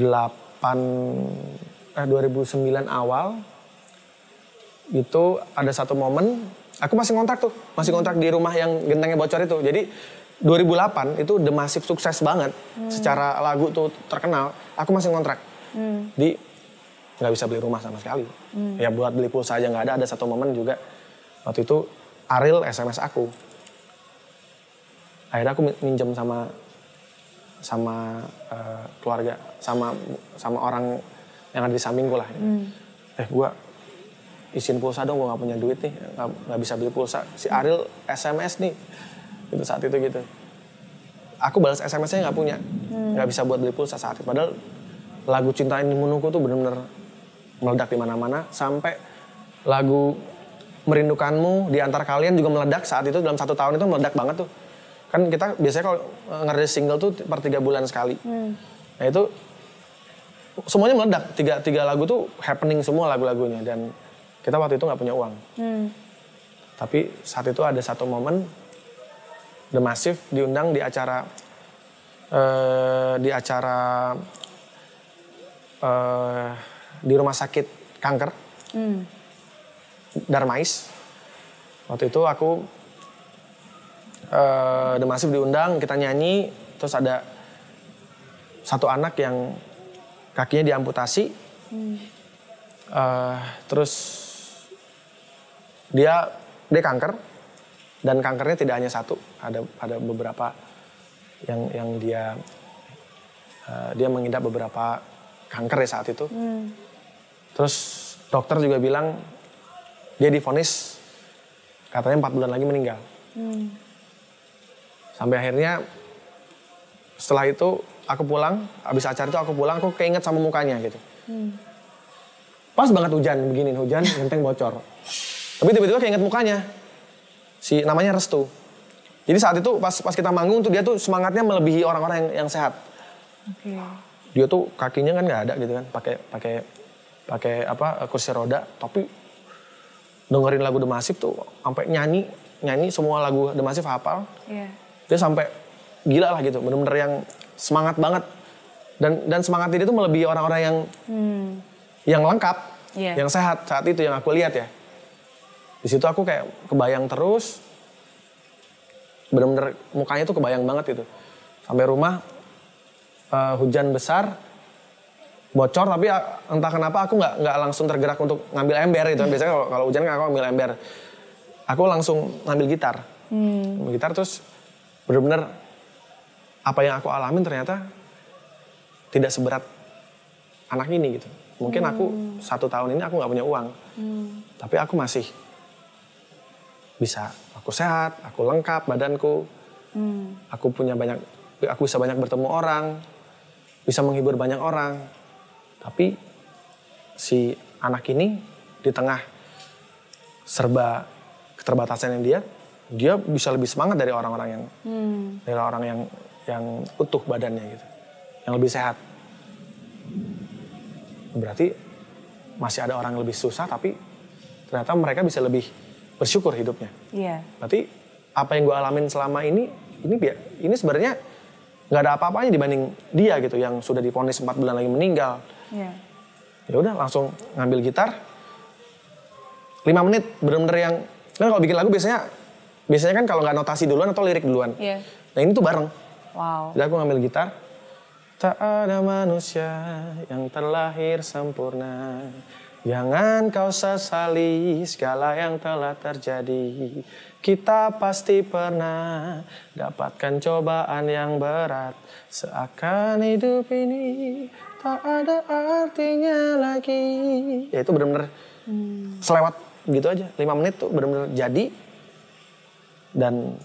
awal itu ada satu momen aku masih kontrak di rumah yang gentengnya bocor itu. Jadi 2008 itu D'Masiv sukses banget. Secara lagu tuh terkenal. Aku masih ngontrak. Jadi gak bisa beli rumah sama sekali. Ya buat beli pulsa aja gak ada. Ada satu momen juga. Waktu itu Ariel SMS aku. Akhirnya aku minjem sama keluarga. Sama orang yang ada di sampingku lah. Gue isin pulsa dong, gue gak punya duit nih. Gak bisa beli pulsa. Si Ariel SMS nih. Itu saat itu gitu. Aku balas SMS-nya nggak punya, nggak bisa buat beli pulsa saat itu. Padahal lagu Cinta Ini Menunggu tuh benar-benar meledak di mana-mana. Sampai lagu Merindukanmu Di Antara Kalian juga meledak saat itu. Dalam 1 tahun itu meledak banget tuh. Kan kita biasanya kalau ngerilis single tuh per 3 bulan sekali. Nah itu semuanya meledak. Tiga lagu tuh happening semua lagu-lagunya. Dan kita waktu itu nggak punya uang. Tapi saat itu ada satu momen. D'Masiv diundang di acara di rumah sakit kanker, darmais. Waktu itu aku D'Masiv diundang, kita nyanyi, terus ada satu anak yang kakinya diamputasi, terus dia kanker, dan kankernya tidak hanya satu, ada beberapa yang dia mengidap beberapa kanker ya saat itu. Terus dokter juga bilang dia divonis katanya 4 bulan lagi meninggal. Sampai akhirnya setelah itu aku pulang, habis acara itu aku pulang, aku keinget sama mukanya gitu. Pas banget hujan, begini hujan, genteng bocor. Tapi tiba-tiba keinget mukanya, si namanya Restu. Jadi saat itu pas kita manggung tuh dia tuh semangatnya melebihi orang-orang yang sehat. Okay. Dia tuh kakinya kan nggak ada gitu kan, pakai apa kursi roda, tapi dengerin lagu D'Masiv tuh sampai nyanyi semua lagu D'Masiv hafal. Yeah. Dia sampai gila lah gitu, bener-bener yang semangat banget, dan semangatnya dia tuh melebihi orang-orang yang lengkap, yang sehat saat itu yang aku lihat ya. Di situ aku kayak kebayang terus, bener-bener mukanya tuh kebayang banget gitu. Sampai rumah hujan besar, bocor, tapi entah kenapa aku nggak langsung tergerak untuk ngambil ember gitu. Biasanya kalau hujan kan aku ngambil ember, aku langsung ngambil gitar, terus bener-bener apa yang aku alamin ternyata tidak seberat anak ini gitu. Mungkin aku 1 tahun ini aku nggak punya uang, tapi aku masih bisa, aku sehat, aku lengkap badanku, aku punya banyak, aku bisa banyak bertemu orang, bisa menghibur banyak orang. Tapi si anak ini di tengah serba keterbatasan yang dia bisa lebih semangat dari orang-orang yang dari orang yang utuh badannya gitu, yang lebih sehat. Berarti masih ada orang yang lebih susah, tapi ternyata mereka bisa lebih bersyukur hidupnya. Iya. Berarti apa yang gue alamin selama ini sebenarnya nggak ada apa-apanya dibanding dia gitu yang sudah divonis 4 bulan lagi meninggal. Iya. Ya udah langsung ngambil gitar. 5 menit bener-bener yang kan kalau bikin lagu biasanya kan kalau nggak notasi duluan atau lirik duluan. Iya. Nah ini tuh bareng. Wow. Jadi aku ngambil gitar. Tak ada manusia yang terlahir sempurna. Jangan kau sesali segala yang telah terjadi. Kita pasti pernah dapatkan cobaan yang berat. Seakan hidup ini tak ada artinya lagi. Ya itu benar-benar selewat gitu aja. 5 menit tuh benar-benar jadi. Dan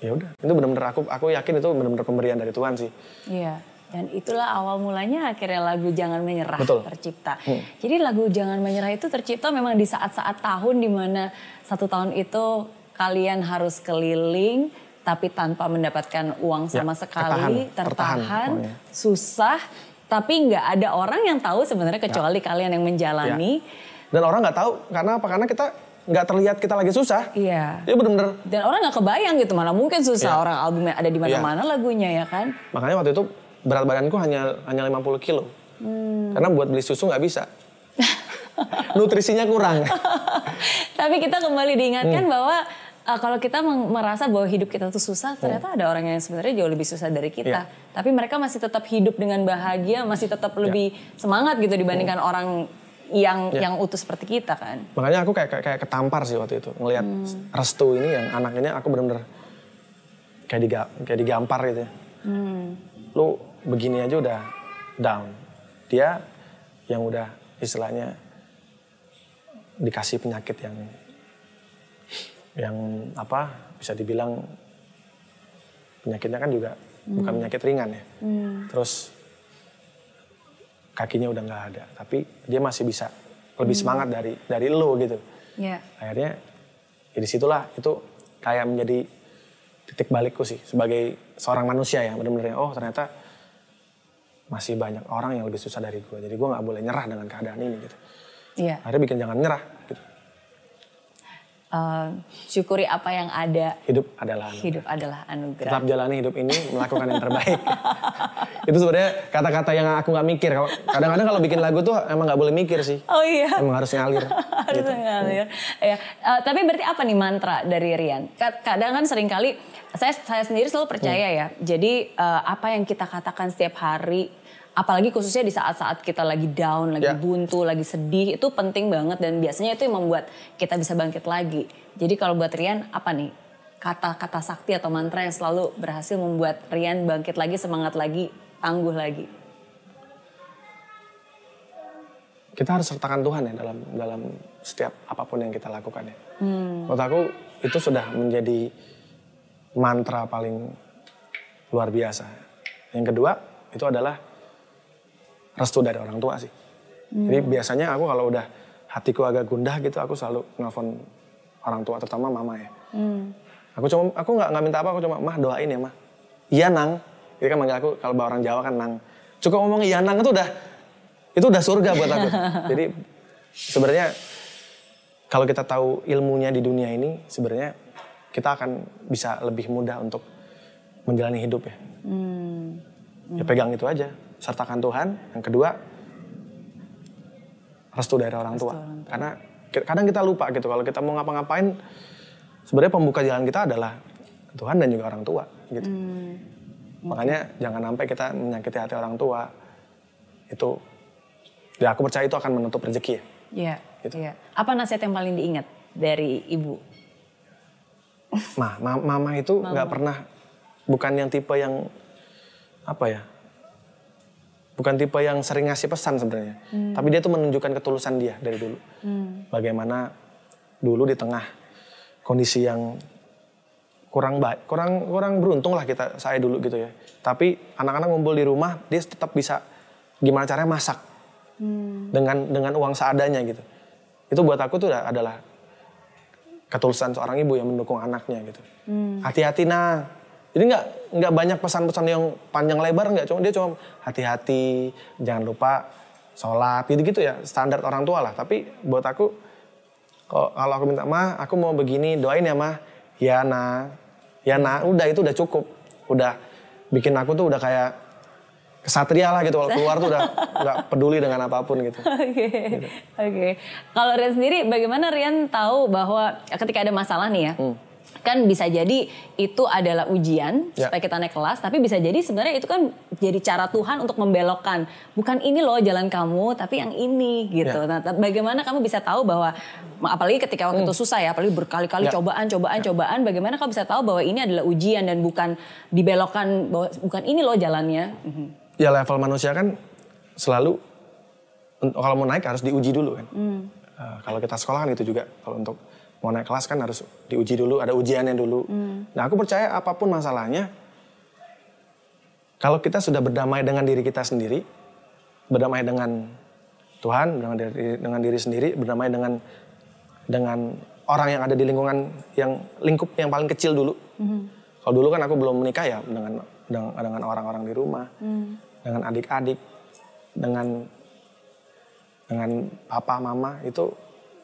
ya udah, itu benar-benar aku yakin itu benar-benar pemberian dari Tuhan sih. Iya. Dan itulah awal mulanya akhirnya lagu Jangan Menyerah tercipta. Jadi lagu Jangan Menyerah itu tercipta memang di saat-saat tahun dimana 1 tahun itu kalian harus keliling tapi tanpa mendapatkan uang sama sekali, tertahan susah, tapi nggak ada orang yang tahu sebenarnya kecuali kalian yang menjalani. Dan orang nggak tahu karena apa? Karena kita nggak terlihat kita lagi susah. Iya. Itu benar-benar. Dan orang nggak kebayang gitu, mana mungkin susah orang albumnya ada di mana-mana lagunya ya kan. Makanya waktu itu berat badanku hanya 50 kilo. Karena buat beli susu nggak bisa. Nutrisinya kurang. Tapi kita kembali diingatkan bahwa kalau kita merasa bahwa hidup kita tuh susah, ternyata ada orang yang sebenarnya jauh lebih susah dari kita. Tapi mereka masih tetap hidup dengan bahagia, masih tetap lebih semangat gitu dibandingkan orang yang utuh seperti kita kan. Makanya aku kayak ketampar sih waktu itu. Ngelihat Restu ini yang anaknya aku benar-benar kayak digampar gitu. Lu begini aja udah down. Dia yang udah istilahnya dikasih penyakit yang apa bisa dibilang penyakitnya kan juga bukan penyakit ringan ya. Terus kakinya udah nggak ada, tapi dia masih bisa lebih semangat dari lu gitu. Akhirnya ya disitulah itu kayak menjadi titik balikku sih sebagai seorang manusia ya, benar-benar oh ternyata masih banyak orang yang lebih susah dari gue, jadi gue nggak boleh nyerah dengan keadaan ini gitu. Akhirnya bikin Jangan Nyerah gitu. syukuri apa yang ada. Hidup adalah anugerah. Hidup adalah anugerah. Tetap jalani hidup ini, melakukan yang terbaik. Itu sebenarnya kata-kata yang aku nggak mikir. Kadang-kadang kalau bikin lagu tuh emang nggak boleh mikir sih. Oh iya. Emang harus ngalir. Harus gitu. Ngalir. Ya. Tapi berarti apa nih mantra dari Rian? Kadang kan seringkali saya sendiri selalu percaya ya. Jadi apa yang kita katakan setiap hari, apalagi khususnya di saat-saat kita lagi down, lagi buntu, lagi sedih, itu penting banget dan biasanya itu yang membuat kita bisa bangkit lagi. Jadi kalau buat Rian apa nih kata-kata sakti atau mantra yang selalu berhasil membuat Rian bangkit lagi, semangat lagi, tangguh lagi? Kita harus sertakan Tuhan ya dalam setiap apapun yang kita lakukan ya. Menurut aku itu sudah menjadi mantra paling luar biasa. Yang kedua itu adalah restu dari orang tua sih. Jadi biasanya aku kalau udah hatiku agak gundah gitu, aku selalu nelfon orang tua, terutama mama ya. Aku nggak minta apa, aku cuma mah doain ya mah. Iya nang, itu kan manggil aku kalau orang Jawa kan nang. Cukup ngomong iya nang itu udah surga buat aku. Jadi sebenarnya kalau kita tahu ilmunya di dunia ini, sebenarnya kita akan bisa lebih mudah untuk menjalani hidup ya. Ya pegang itu aja. Sertakan Tuhan, yang kedua restu dari orang tua. Karena kadang kita lupa gitu kalau kita mau ngapa-ngapain, sebenarnya pembuka jalan kita adalah Tuhan dan juga orang tua gitu. Makanya jangan sampai kita menyakiti hati orang tua. Itu ya aku percaya itu akan menutup rezeki ya. Iya. Gitu. Ya. Apa nasihat yang paling diingat dari ibu? Mama itu nggak pernah, bukan yang tipe yang apa ya? Bukan tipe yang sering ngasih pesan sebenarnya, tapi dia tuh menunjukkan ketulusan dia dari dulu. Bagaimana dulu di tengah kondisi yang kurang baik, kurang beruntung lah saya dulu gitu ya. Tapi anak-anak ngumpul di rumah, dia tetap bisa gimana caranya masak dengan uang seadanya gitu. Itu buat aku tuh adalah ketulusan seorang ibu yang mendukung anaknya gitu. Hati-hati nah. Jadi nggak banyak pesan-pesan yang panjang lebar, nggak, cuma dia cuma hati-hati, jangan lupa sholat, gitu ya, standar orang tua lah. Tapi buat aku kalau aku minta mah, aku mau begini, doain ya mah, ya nah, udah itu udah cukup, udah bikin aku tuh udah kayak kesatria lah gitu, kalau keluar tuh udah nggak peduli dengan apapun gitu. Oke. Kalau Rian sendiri, bagaimana Rian tahu bahwa ketika ada masalah nih ya? Kan bisa jadi itu adalah ujian supaya kita naik kelas, tapi bisa jadi sebenarnya itu kan jadi cara Tuhan untuk membelokkan. Bukan ini loh jalan kamu, tapi yang ini gitu. Nah, bagaimana kamu bisa tahu bahwa, apalagi ketika waktu itu susah ya, apalagi berkali-kali cobaan, bagaimana kamu bisa tahu bahwa ini adalah ujian dan bukan dibelokkan, bahwa bukan ini loh jalannya. Ya level manusia kan selalu, kalau mau naik harus diuji dulu kan. Kalau kita sekolah kan itu juga, kalau untuk mau naik kelas kan harus diuji dulu, ada ujiannya dulu. Nah aku percaya apapun masalahnya, kalau kita sudah berdamai dengan diri kita sendiri, berdamai dengan Tuhan, dengan diri sendiri, berdamai dengan orang yang ada di lingkungan, yang lingkup yang paling kecil dulu. Kalau dulu kan aku belum menikah ya, dengan orang-orang di rumah, dengan adik-adik, dengan papa, mama, itu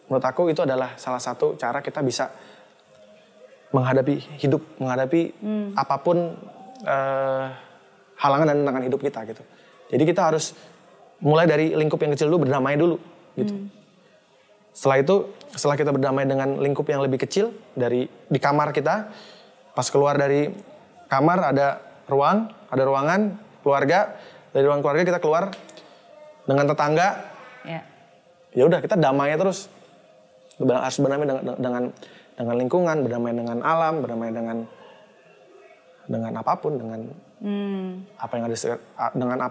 menurut aku itu adalah salah satu cara kita bisa menghadapi hidup, menghadapi apapun halangan dan tantangan hidup kita gitu. Jadi kita harus mulai dari lingkup yang kecil dulu, berdamai dulu gitu. Setelah itu, setelah kita berdamai dengan lingkup yang lebih kecil, dari di kamar kita, pas keluar dari kamar ada ruangan keluarga, dari ruang keluarga kita keluar dengan tetangga. Ya udah kita damai terus. Harus berdamai dengan lingkungan, berdamai dengan alam, berdamai dengan apapun, dengan apa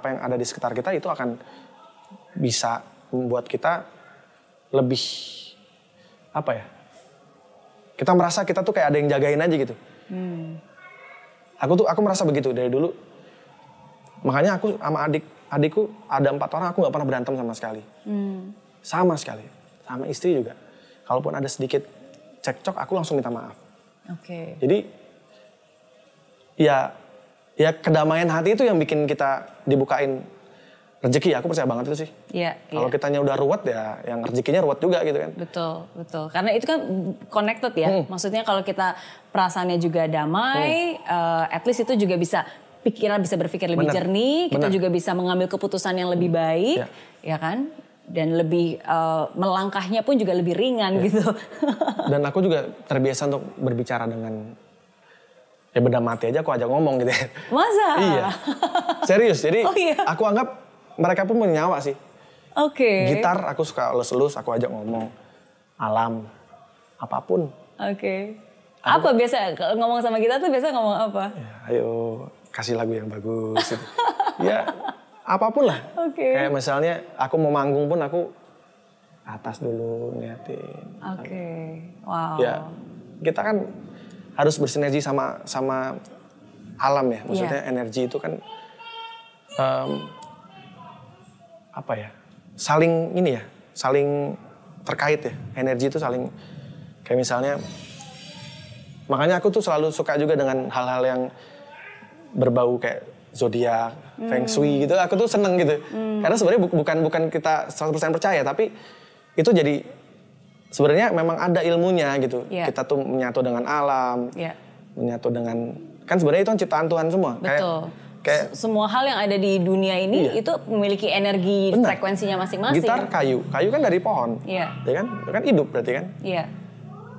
yang ada di sekitar kita, itu akan bisa membuat kita lebih apa ya? Kita merasa kita tuh kayak ada yang jagain aja gitu. Aku merasa begitu dari dulu. Makanya aku sama adikku ada 4 orang, aku nggak pernah berantem sama sekali. Sama sekali, sama istri juga. Kalaupun ada sedikit cekcok, aku langsung minta maaf. Oke. Jadi, ya kedamaian hati itu yang bikin kita dibukain rezeki, aku percaya banget itu sih. Iya. Kalau kitanya udah ruwet ya, yang rezekinya ruwet juga gitu kan. Betul, betul. Karena itu kan connected ya. Maksudnya kalau kita perasaannya juga damai, at least itu juga bisa pikiran bisa berpikir lebih jernih, kita juga bisa mengambil keputusan yang lebih baik, ya kan? Dan lebih melangkahnya pun juga lebih ringan gitu. Dan aku juga terbiasa untuk berbicara dengan ya benda mati aja aku ajak ngomong gitu. Masa? Iya. Serius. Jadi aku anggap mereka pun punya nyawa sih. Oke. Gitar aku suka elus-elus, aku ajak ngomong. Alam apapun. Oke. Apa biasa ngomong sama gitar tuh biasa ngomong apa? Ya, ayo kasih lagu yang bagus gitu. Ya apapun lah. Oke. Kayak misalnya aku mau manggung pun aku atas dulu niatin. Oke. Wow. Ya kita kan harus bersinergi sama alam ya, maksudnya energi itu kan apa ya, saling ini ya, saling terkait ya, energi itu saling kayak misalnya, makanya aku tuh selalu suka juga dengan hal-hal yang berbau kayak zodiak, feng shui gitu, aku tuh seneng gitu, karena sebenarnya bukan kita 100% percaya, tapi itu jadi sebenarnya memang ada ilmunya gitu. Kita tuh menyatu dengan alam, menyatu dengan, kan sebenarnya itu ciptaan Tuhan semua. Betul. Kayak semua hal yang ada di dunia ini itu memiliki energi frekuensinya masing-masing. Gitar kayu kan dari pohon, ya kan? Itu kan hidup berarti kan? Iya.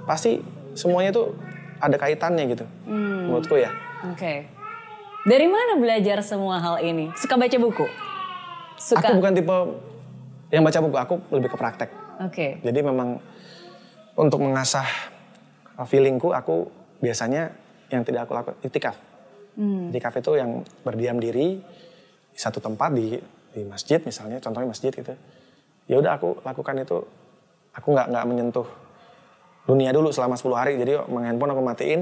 Pasti semuanya tuh ada kaitannya gitu, menurutku ya. Oke. Dari mana belajar semua hal ini? Suka baca buku? Aku bukan tipe yang baca buku, aku lebih ke praktek. Oke. Jadi memang untuk mengasah feelingku, aku biasanya yang tidak aku lakukan itikaf. Itikaf itu yang berdiam diri di satu tempat di masjid misalnya, contohnya masjid gitu. Ya udah aku lakukan itu, aku nggak menyentuh dunia dulu selama 10 hari. Jadi handphone aku matiin.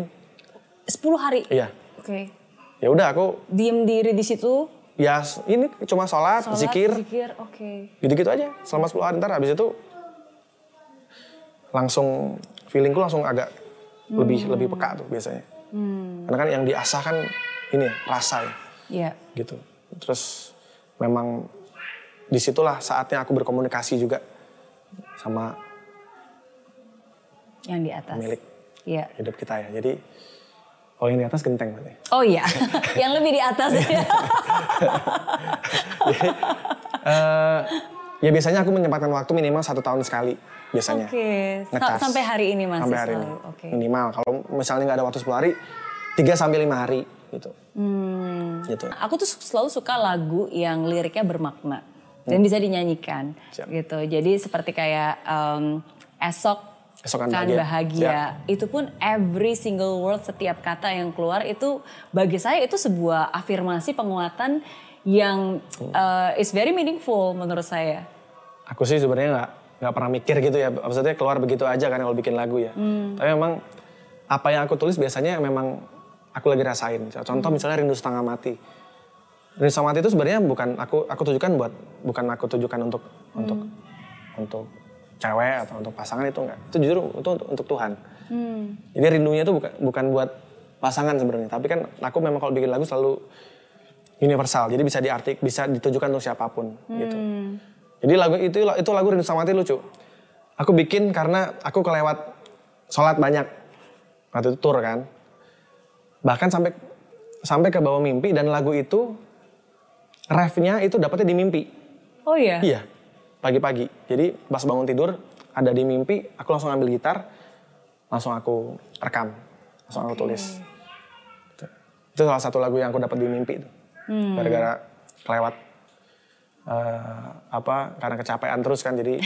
10 hari. Iya. Oke. Ya udah aku diam diri di situ. Ya ini cuma sholat zikir. Oke. Gitu-gitu aja selama 10 hari. Ntar habis itu langsung feelingku langsung agak lebih peka tuh biasanya. Karena kan yang diasah kan ini rasa ya. Yeah. Gitu. Terus memang disitulah saatnya aku berkomunikasi juga sama yang di atas. Milik hidup kita ya. Jadi yang di atas genteng berarti. Oh iya. Yang lebih di atas ya. Jadi, ya biasanya aku menyempatkan waktu minimal 1 tahun sekali biasanya. Oke. Sampai hari ini masih. Sampai hari ini. Oke. Minimal. Kalau misalnya nggak ada waktu 10 hari, 3 sampai 5 hari gitu. Gitu. Aku tuh selalu suka lagu yang liriknya bermakna dan bisa dinyanyikan. Siap. Gitu. Jadi seperti kayak Esok kan bahagia. Ya. Itu pun every single word, setiap kata yang keluar itu bagi saya itu sebuah afirmasi penguatan yang is very meaningful menurut saya. Aku sih sebenarnya nggak pernah mikir gitu ya, maksudnya keluar begitu aja kan kalau bikin lagu ya. Tapi memang apa yang aku tulis biasanya memang aku lagi rasain. Contoh misalnya Rindu Setengah Mati. Rindu Setengah Mati itu sebenarnya bukan aku tujukan buat, bukan aku tujukan untuk cewek atau untuk pasangan, itu enggak. Itu jujur untuk Tuhan. Jadi rindunya itu bukan buat pasangan sebenarnya, tapi kan aku memang kalau bikin lagu selalu universal, jadi bisa ditujukan untuk siapapun gitu. Jadi lagu itu lagu Rindu Setengah Mati lucu. Aku bikin karena aku kelewat sholat banyak waktu itu tur kan, bahkan sampai ke bawah mimpi, dan lagu itu refnya itu dapatnya di mimpi. Oh iya. Iya, pagi-pagi. Jadi pas bangun tidur ada di mimpi, aku langsung ambil gitar, langsung aku rekam, langsung aku tulis. Itu salah satu lagu yang aku dapat di mimpi itu. Gara-gara kelewat karena kecapean terus kan, jadi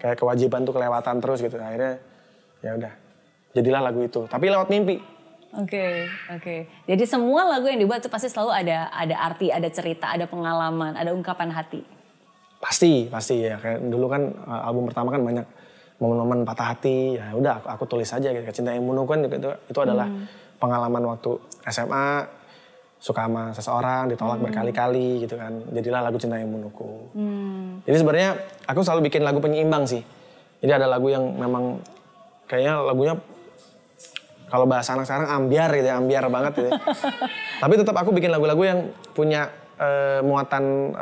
kayak kewajiban tuh kelewatan terus gitu. Akhirnya ya udah jadilah lagu itu, tapi lewat mimpi. Oke. Jadi semua lagu yang dibuat itu pasti selalu ada arti, ada cerita, ada pengalaman, ada ungkapan hati. Pasti ya. Kayak dulu kan album pertama kan banyak momen-momen patah hati. Ya udah aku tulis aja gitu. Cinta Imuno kan itu adalah pengalaman waktu SMA. Suka sama seseorang, ditolak berkali-kali gitu kan. Jadilah lagu Cinta Imunuku. Jadi sebenarnya aku selalu bikin lagu penyeimbang sih. Jadi ada lagu yang memang kayaknya lagunya kalau bahasa anak sekarang ambiar gitu ya, ambiar banget gitu ya. Tapi tetap aku bikin lagu-lagu yang punya muatan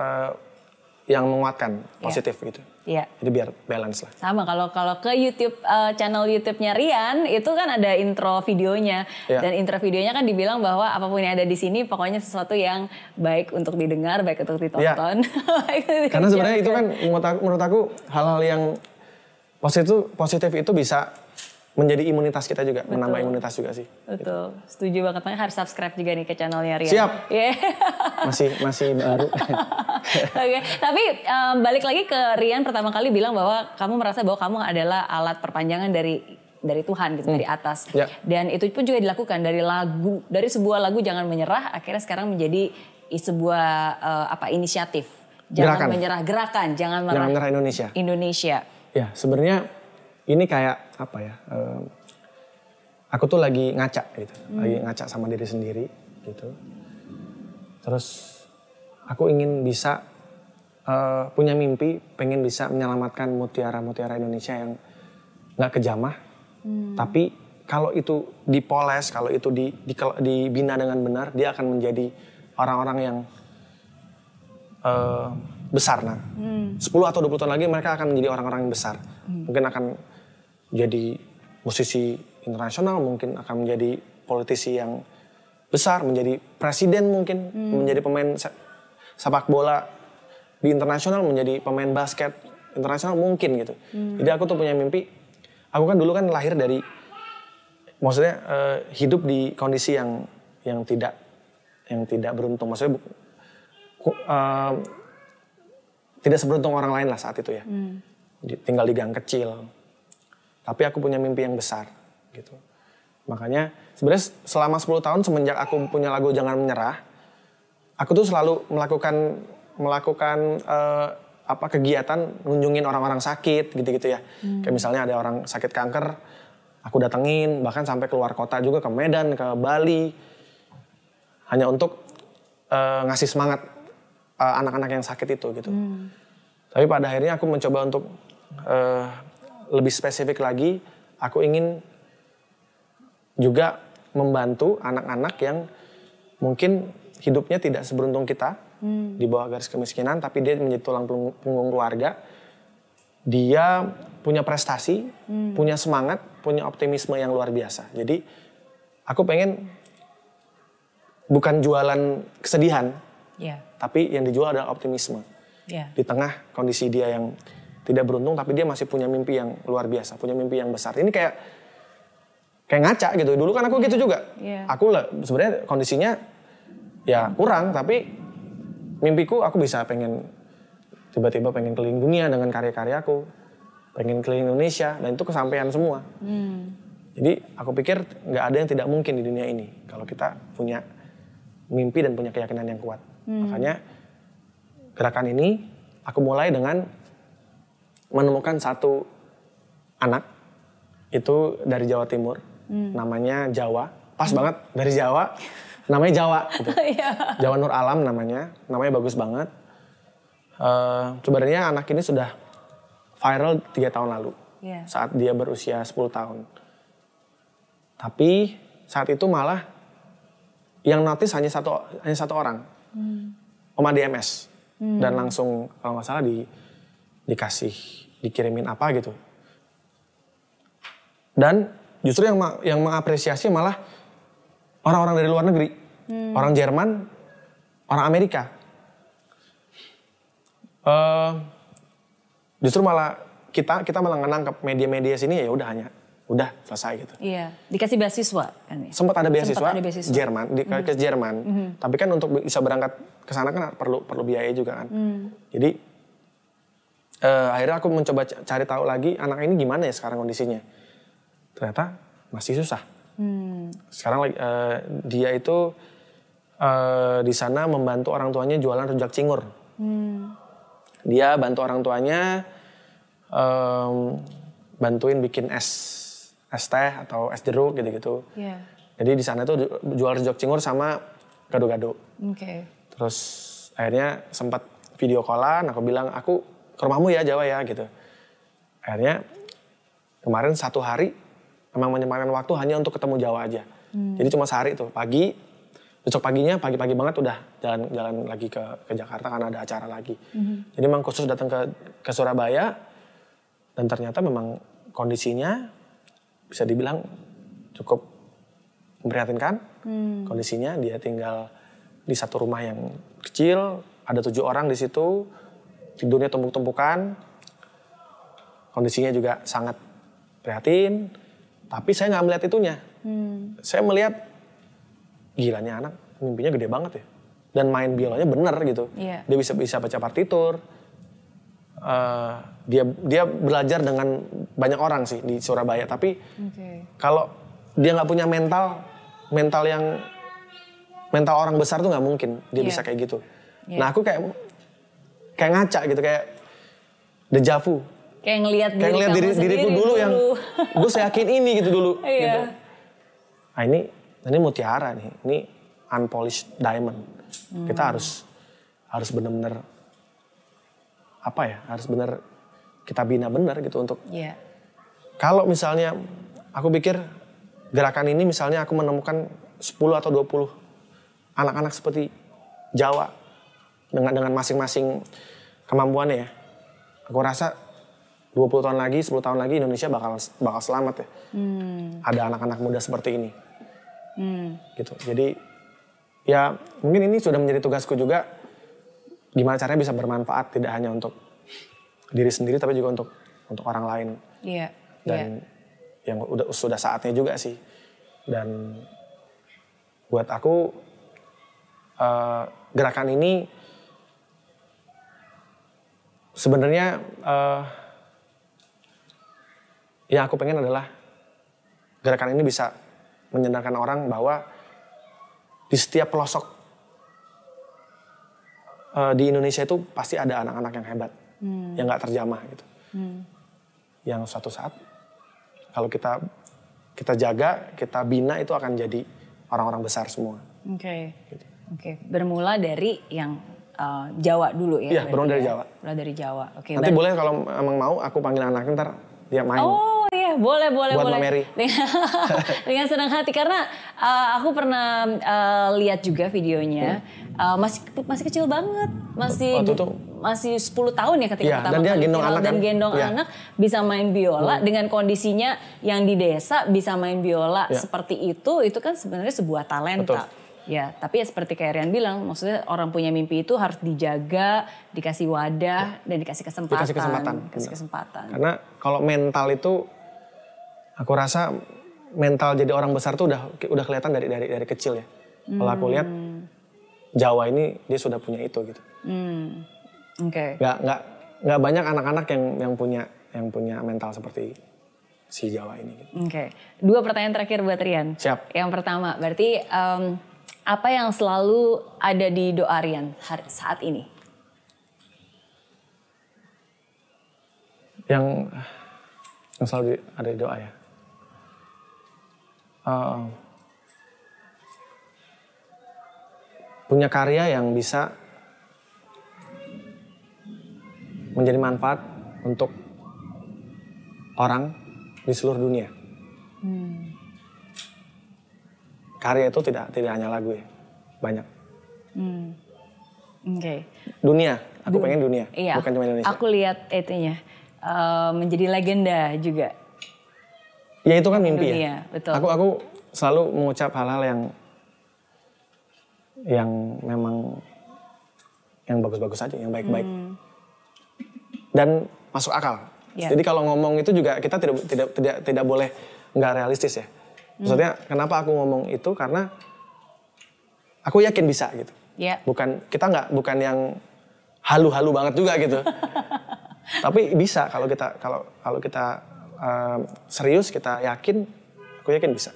yang menguatkan, positif gitu. Iya. Jadi biar balance lah. Sama kalau ke YouTube channel YouTube-nya Rian itu kan ada intro videonya dan intro videonya kan dibilang bahwa apapun yang ada di sini pokoknya sesuatu yang baik untuk didengar, baik untuk ditonton. Karena sebenarnya itu kan menurut aku hal-hal yang positif itu bisa menjadi imunitas kita juga. Betul. Menambah imunitas juga sih. Betul, gitu. Setuju banget. Makanya harus subscribe juga nih ke channelnya Rian. Siap. Yeah. masih baru. Okay. Tapi balik lagi ke Rian pertama kali bilang bahwa kamu merasa bahwa kamu adalah alat perpanjangan dari Tuhan gitu, dari atas. Yeah. Dan itu pun juga dilakukan dari sebuah lagu Jangan Menyerah akhirnya sekarang menjadi sebuah inisiatif. Jangan menyerah gerakan, jangan menyerah Indonesia. Ya, sebenarnya ini kayak apa ya? Aku tuh lagi ngaca gitu, lagi ngaca sama diri sendiri gitu. Terus aku ingin bisa punya mimpi, pengen bisa menyelamatkan mutiara-mutiara Indonesia yang nggak kejamah. Tapi kalau itu dipoles, kalau itu dibina dengan benar, dia akan menjadi orang-orang yang besar. 10 atau 20 tahun lagi mereka akan menjadi orang-orang yang besar. Mungkin akan jadi musisi internasional, mungkin akan menjadi politisi yang besar, menjadi presiden mungkin, menjadi pemain sepak bola di internasional, menjadi pemain basket internasional mungkin gitu. Jadi aku tuh punya mimpi, aku kan dulu kan lahir dari, maksudnya hidup di kondisi yang tidak beruntung, maksudnya tidak seberuntung orang lain lah saat itu ya. Tinggal di gang kecil. Tapi aku punya mimpi yang besar gitu. Makanya sebenarnya selama 10 tahun semenjak aku punya lagu Jangan Menyerah, aku tuh selalu melakukan kegiatan ngunjungin orang-orang sakit gitu-gitu ya. Kayak misalnya ada orang sakit kanker, aku datengin, bahkan sampai keluar kota juga, ke Medan, ke Bali. Hanya untuk ngasih semangat anak-anak yang sakit itu gitu. Tapi pada akhirnya aku mencoba untuk lebih spesifik lagi. Aku ingin juga membantu anak-anak yang mungkin hidupnya tidak seberuntung kita, di bawah garis kemiskinan, tapi dia menjadi tulang punggung keluarga. Dia punya prestasi, punya semangat, punya optimisme yang luar biasa. Jadi aku pengen bukan jualan kesedihan, tapi yang dijual adalah optimisme. Di tengah kondisi dia yang tidak beruntung, tapi dia masih punya mimpi yang luar biasa, punya mimpi yang besar. Ini kayak ngaca gitu. Dulu kan aku gitu juga. Aku sebenarnya kondisinya ya kurang, tapi mimpiku aku bisa pengen tiba-tiba pengen keliling dunia dengan karya-karyaku, pengen keliling Indonesia, dan itu kesampaian semua. Jadi aku pikir nggak ada yang tidak mungkin di dunia ini kalau kita punya mimpi dan punya keyakinan yang kuat. Makanya gerakan ini aku mulai dengan menemukan satu anak itu dari Jawa Timur, namanya Jawa, pas banget dari Jawa, namanya Jawa, gitu. Jova Nur Alam namanya bagus banget. Sebenarnya anak ini sudah viral 3 tahun lalu, saat dia berusia 10 tahun. Tapi saat itu malah yang notice hanya satu orang. Oma DMS dan langsung kalau nggak salah dikirimin apa gitu, dan justru yang mengapresiasi malah orang-orang dari luar negeri, orang Jerman, orang Amerika. Justru malah kita malah nangkap media-media sini, ya udah selesai gitu. Iya, dikasih beasiswa kan ya? Sempat ada beasiswa Jerman, ke Jerman. Tapi kan untuk bisa berangkat ke sana kan perlu biaya juga kan. Jadi akhirnya aku mencoba cari tahu lagi anak ini gimana ya sekarang kondisinya. Ternyata masih susah. Sekarang dia itu di sana membantu orang tuanya jualan rujak cingur. Dia bantu orang tuanya bantuin bikin es teh atau es jeruk gitu-gitu. Jadi di sana tuh jual rujak cingur sama gado-gado. Terus akhirnya sempat video callan, aku bilang aku ke rumahmu ya Jawa ya gitu. Akhirnya kemarin 1 hari emang menyempatkan waktu hanya untuk ketemu Jawa aja. Jadi cuma sehari tuh, pagi besok paginya pagi-pagi banget udah jalan-jalan lagi ke Jakarta karena ada acara lagi. Mm-hmm. Jadi memang khusus datang ke Surabaya dan ternyata memang kondisinya bisa dibilang cukup memprihatinkan. Mm. Kondisinya dia tinggal di satu rumah yang kecil, ada 7 orang di situ, tidurnya tumpuk-tumpukan, kondisinya juga sangat prihatin. Tapi saya nggak melihat itunya. Mm. Saya melihat gilanya anak, mimpinya gede banget ya. Dan main biolanya bener gitu. Yeah. Dia bisa baca partitur. Dia belajar dengan banyak orang sih di Surabaya. Tapi kalau dia nggak punya mental orang besar tuh nggak mungkin dia bisa kayak gitu. Yeah. Nah aku kayak ngaca gitu, kayak deja vu. Kayak ngelihat diriku dulu yang gue yakin ini gitu dulu. Yeah. Gitu. Nah ini mutiara nih, ini unpolished diamond. Hmm. Kita harus benar-benar apa ya? Harus benar kita bina benar gitu untuk. Yeah. Kalau misalnya aku pikir gerakan ini misalnya aku menemukan 10 atau 20 anak-anak seperti Jawa dengan masing-masing kemampuannya ya. Aku rasa 20 tahun lagi, 10 tahun lagi Indonesia bakal selamat ya. Hmm. Ada anak-anak muda seperti ini. Hmm. Gitu. Jadi ya mungkin ini sudah menjadi tugasku juga, gimana caranya bisa bermanfaat tidak hanya untuk diri sendiri tapi juga untuk orang lain. Iya. Dan yang sudah saatnya juga sih. Dan buat aku gerakan ini sebenarnya yang aku pengen adalah gerakan ini bisa menyenangkan orang bahwa di setiap pelosok di Indonesia itu pasti ada anak-anak yang hebat, yang nggak terjamah gitu, yang suatu saat kalau kita jaga, kita bina itu akan jadi orang-orang besar semua. Oke. Bermula dari yang Jawa dulu ya. Iya, bermula dari Jawa. Bermula dari Jawa. Oke. Nanti boleh kalau emang mau aku panggil anaknya ntar dia main. Oh iya, boleh. Buat Mbak Mary. Dengan senang hati karena aku pernah lihat juga videonya. Masih kecil banget. Masih 10 tahun ya ketika pertama kali gendong anak bisa main biola dengan kondisinya yang di desa bisa main biola seperti itu kan sebenarnya sebuah talenta. Betul. Ya, tapi ya seperti kayak Rian bilang, maksudnya orang punya mimpi itu harus dijaga, dikasih wadah dan dikasih kesempatan. Karena kalau mental itu, aku rasa mental jadi orang besar tuh udah kelihatan dari kecil ya. Kalau aku lihat Jawa ini dia sudah punya itu gitu. Nggak banyak anak-anak yang punya mental seperti si Jawa ini. Gitu. Oke. 2 pertanyaan terakhir buat Rian. Siap. Yang pertama, berarti apa yang selalu ada di doa Rian saat ini? Yang selalu ada di doa ya. Punya karya yang bisa menjadi manfaat untuk orang di seluruh dunia. Karya itu tidak hanya lagu ya, banyak. Dunia, aku pengen dunia, bukan cuma Indonesia. Aku lihat itunya, menjadi legenda juga. Ya itu kan mimpi dunia, ya. Betul. Aku selalu mengucap hal-hal yang memang yang bagus-bagus aja, yang baik-baik. Dan masuk akal. Yeah. Jadi kalau ngomong itu juga kita tidak boleh nggak realistis ya. Maksudnya kenapa aku ngomong itu karena aku yakin bisa gitu. Yeah. Bukan yang halu-halu banget juga gitu. Tapi bisa kalau kita serius, kita yakin, aku yakin bisa.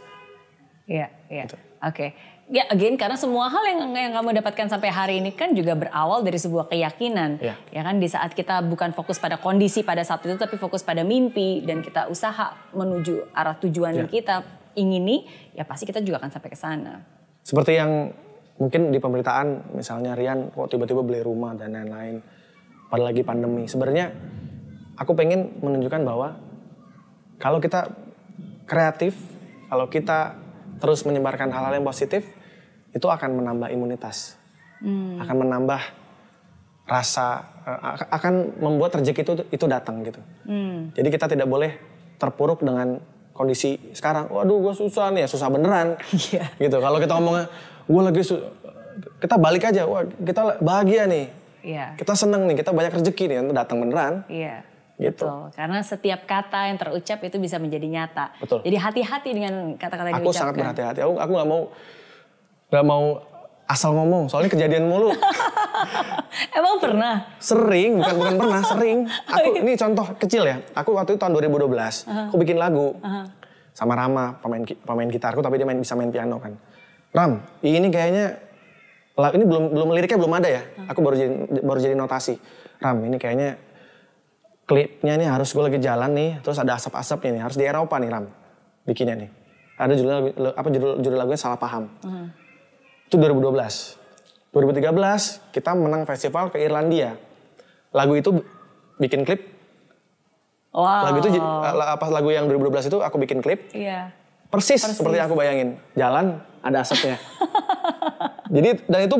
Iya. Gitu. Oke. Ya, again karena semua hal yang kamu dapatkan sampai hari ini kan juga berawal dari sebuah keyakinan. Yeah. Ya kan, di saat kita bukan fokus pada kondisi pada saat itu tapi fokus pada mimpi dan kita usaha menuju arah tujuan yang kita ingini, ya pasti kita juga akan sampai ke sana. Seperti yang mungkin di pemberitaan misalnya Rian kok tiba-tiba beli rumah dan lain-lain pada lagi pandemi. Sebenarnya aku pengen menunjukkan bahwa kalau kita kreatif, kalau kita terus menyebarkan hal-hal yang positif, itu akan menambah imunitas, akan menambah rasa, akan membuat rezeki itu datang gitu. Jadi kita tidak boleh terpuruk dengan kondisi sekarang. Waduh, gue susah nih, susah beneran. Gitu. Kalau kita ngomongnya, gue lagi kita balik aja. Wah, kita bahagia nih. Yeah. Kita seneng nih, kita banyak rezeki nih, itu datang beneran. Iya. Yeah. Gitu. Betul, karena setiap kata yang terucap itu bisa menjadi nyata. Betul. Jadi hati-hati dengan kata-kata yang diucapkan. Aku sangat berhati-hati. Aku nggak mau asal ngomong. Soalnya kejadian mulu. Emang pernah? Sering, bukan pernah, sering. Aku ini contoh kecil ya. Aku waktu itu tahun 2012, aku bikin lagu sama Rama, pemain gitarku, tapi dia bisa main piano kan. Ram, ini kayaknya ini belum liriknya belum ada ya. Aku baru jadi notasi. Ram, ini kayaknya klipnya nih harus gue lagi jalan nih, terus ada asap-asapnya nih, harus di Eropa nih Ram, bikinnya nih. Ada judul lagunya Salah Paham. Itu 2012. 2013 kita menang festival ke Irlandia. Lagu itu bikin klip. Wow. Lagu yang 2012 itu aku bikin klip. Iya. Persis seperti yang aku bayangin. Jalan ada asapnya. Jadi dan itu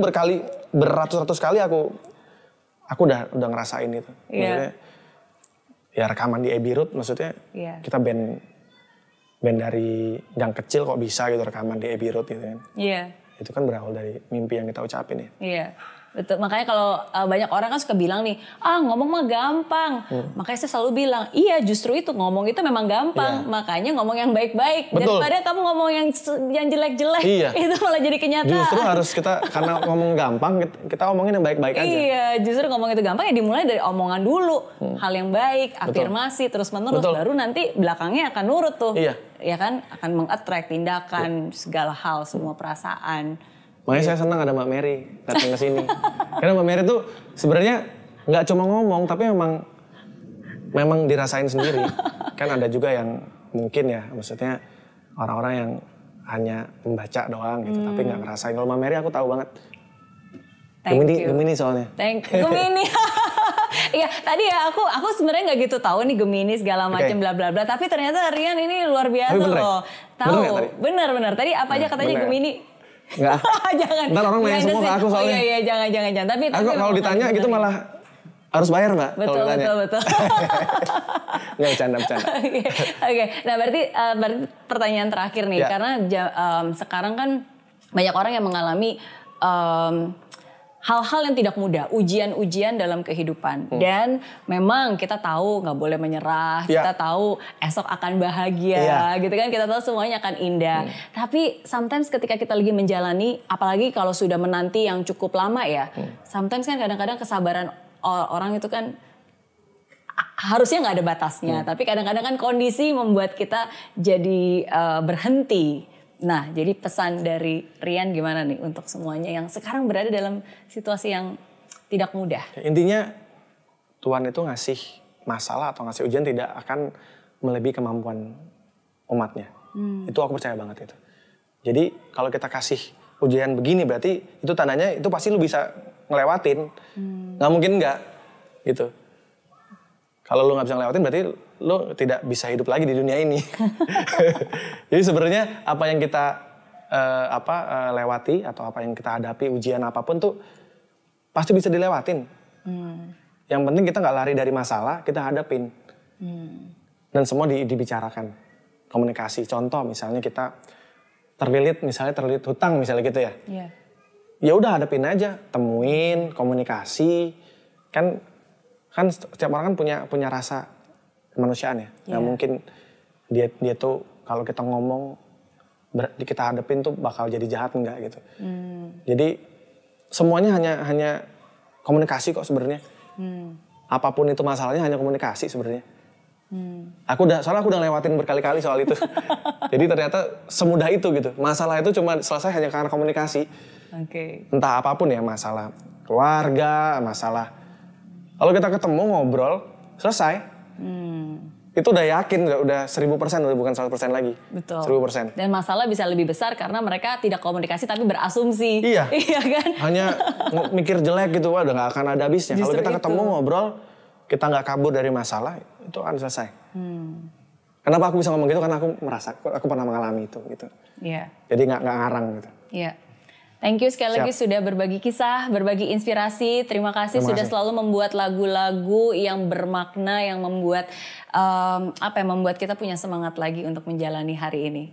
beratus-ratus kali aku udah ngerasain itu. Iya. Ya rekaman di Abbey Road, maksudnya kita band dari yang kecil kok bisa gitu rekaman di Abbey Road gitu kan. Iya. Itu kan berawal dari mimpi yang kita ucapin ya. Iya, betul. Makanya kalau banyak orang kan suka bilang nih, ngomong mah gampang. Makanya saya selalu bilang, iya justru itu ngomong itu memang gampang. Iya. Makanya ngomong yang baik-baik. Daripada kamu ngomong yang jelek-jelek, iya. Itu malah jadi kenyataan. Justru harus kita, karena ngomong gampang, kita omongin yang baik-baik aja. Iya, justru ngomong itu gampang ya dimulai dari omongan dulu. Hal yang baik, afirmasi, terus-menerus. Baru nanti belakangnya akan nurut tuh. Iya. Ya kan, akan mengattract tindakan, segala hal, semua perasaan. Makanya saya senang ada Mbak Mary datang ke sini. Karena Mbak Mary tuh sebenarnya nggak cuma ngomong, tapi memang dirasain sendiri. Kan ada juga yang mungkin ya, maksudnya orang-orang yang hanya membaca doang gitu, tapi nggak ngerasain. Kalau Mbak Mary aku tahu banget. Gemini soalnya. Thank you. Gemini. Iya, tadi ya aku sebenarnya nggak gitu tahu nih Gemini segala macam bla bla bla, tapi ternyata Rian ini luar biasa loh. Tahu. Benar. Tadi apa aja katanya Gemini? Enggak. Jangan. Ntar orang nanya semua ke aku soalnya. Oh, iya jangan. Tapi aku kalau ditanya gitu malah harus bayar, Mbak. Betul. Nggak bercanda. Oke. Nah, berarti pertanyaan terakhir nih, karena sekarang kan banyak orang yang mengalami hal-hal yang tidak mudah, ujian-ujian dalam kehidupan. Dan memang kita tahu nggak boleh menyerah, kita tahu esok akan bahagia, gitu kan. Kita tahu semuanya akan indah. Tapi sometimes ketika kita lagi menjalani, apalagi kalau sudah menanti yang cukup lama ya, sometimes kan kadang-kadang kesabaran orang itu kan harusnya nggak ada batasnya. Tapi kadang-kadang kan kondisi membuat kita jadi berhenti. Nah, jadi pesan dari Rian gimana nih untuk semuanya yang sekarang berada dalam situasi yang tidak mudah? Intinya Tuhan itu ngasih masalah atau ngasih ujian tidak akan melebihi kemampuan umatnya. Itu aku percaya banget itu. Jadi kalau kita kasih ujian begini berarti itu tandanya itu pasti lu bisa ngelewatin. Nggak mungkin nggak gitu. Kalau lu nggak bisa ngelewatin berarti lo tidak bisa hidup lagi di dunia ini. Jadi sebenarnya apa yang kita lewati atau apa yang kita hadapi ujian apapun tuh pasti bisa dilewatin. Yang penting kita nggak lari dari masalah, kita hadapin. Dan semua dibicarakan, komunikasi. Contoh misalnya kita terlilit hutang misalnya gitu ya. Ya udah hadapin aja, temuin, komunikasi. Kan setiap orang kan punya rasa kemanusiaan ya, nggak mungkin dia tuh kalau kita ngomong kita hadapin tuh bakal jadi jahat enggak gitu. Jadi semuanya hanya komunikasi kok sebenarnya. Apapun itu masalahnya hanya komunikasi sebenarnya. Soalnya aku udah lewatin berkali-kali soal itu. Jadi ternyata semudah itu gitu. Masalah itu cuma selesai hanya karena komunikasi. Entah apapun ya, masalah keluarga, masalah. Kalau kita ketemu ngobrol selesai. Itu udah yakin, udah 1000%, udah bukan 100% lagi. Betul. 1000%. Dan masalah bisa lebih besar karena mereka tidak komunikasi tapi berasumsi. Iya. Iya kan? Hanya mikir jelek gitu, udah gak akan ada habisnya. Kalau kita ketemu ngobrol, kita gak kabur dari masalah, itu akan selesai. Kenapa aku bisa ngomong gitu? Karena aku pernah mengalami itu gitu. Jadi gak ngarang gitu. Iya. Thank you sekali lagi sudah berbagi kisah, berbagi inspirasi. Terima kasih sudah selalu membuat lagu-lagu yang bermakna, yang membuat membuat kita punya semangat lagi untuk menjalani hari ini.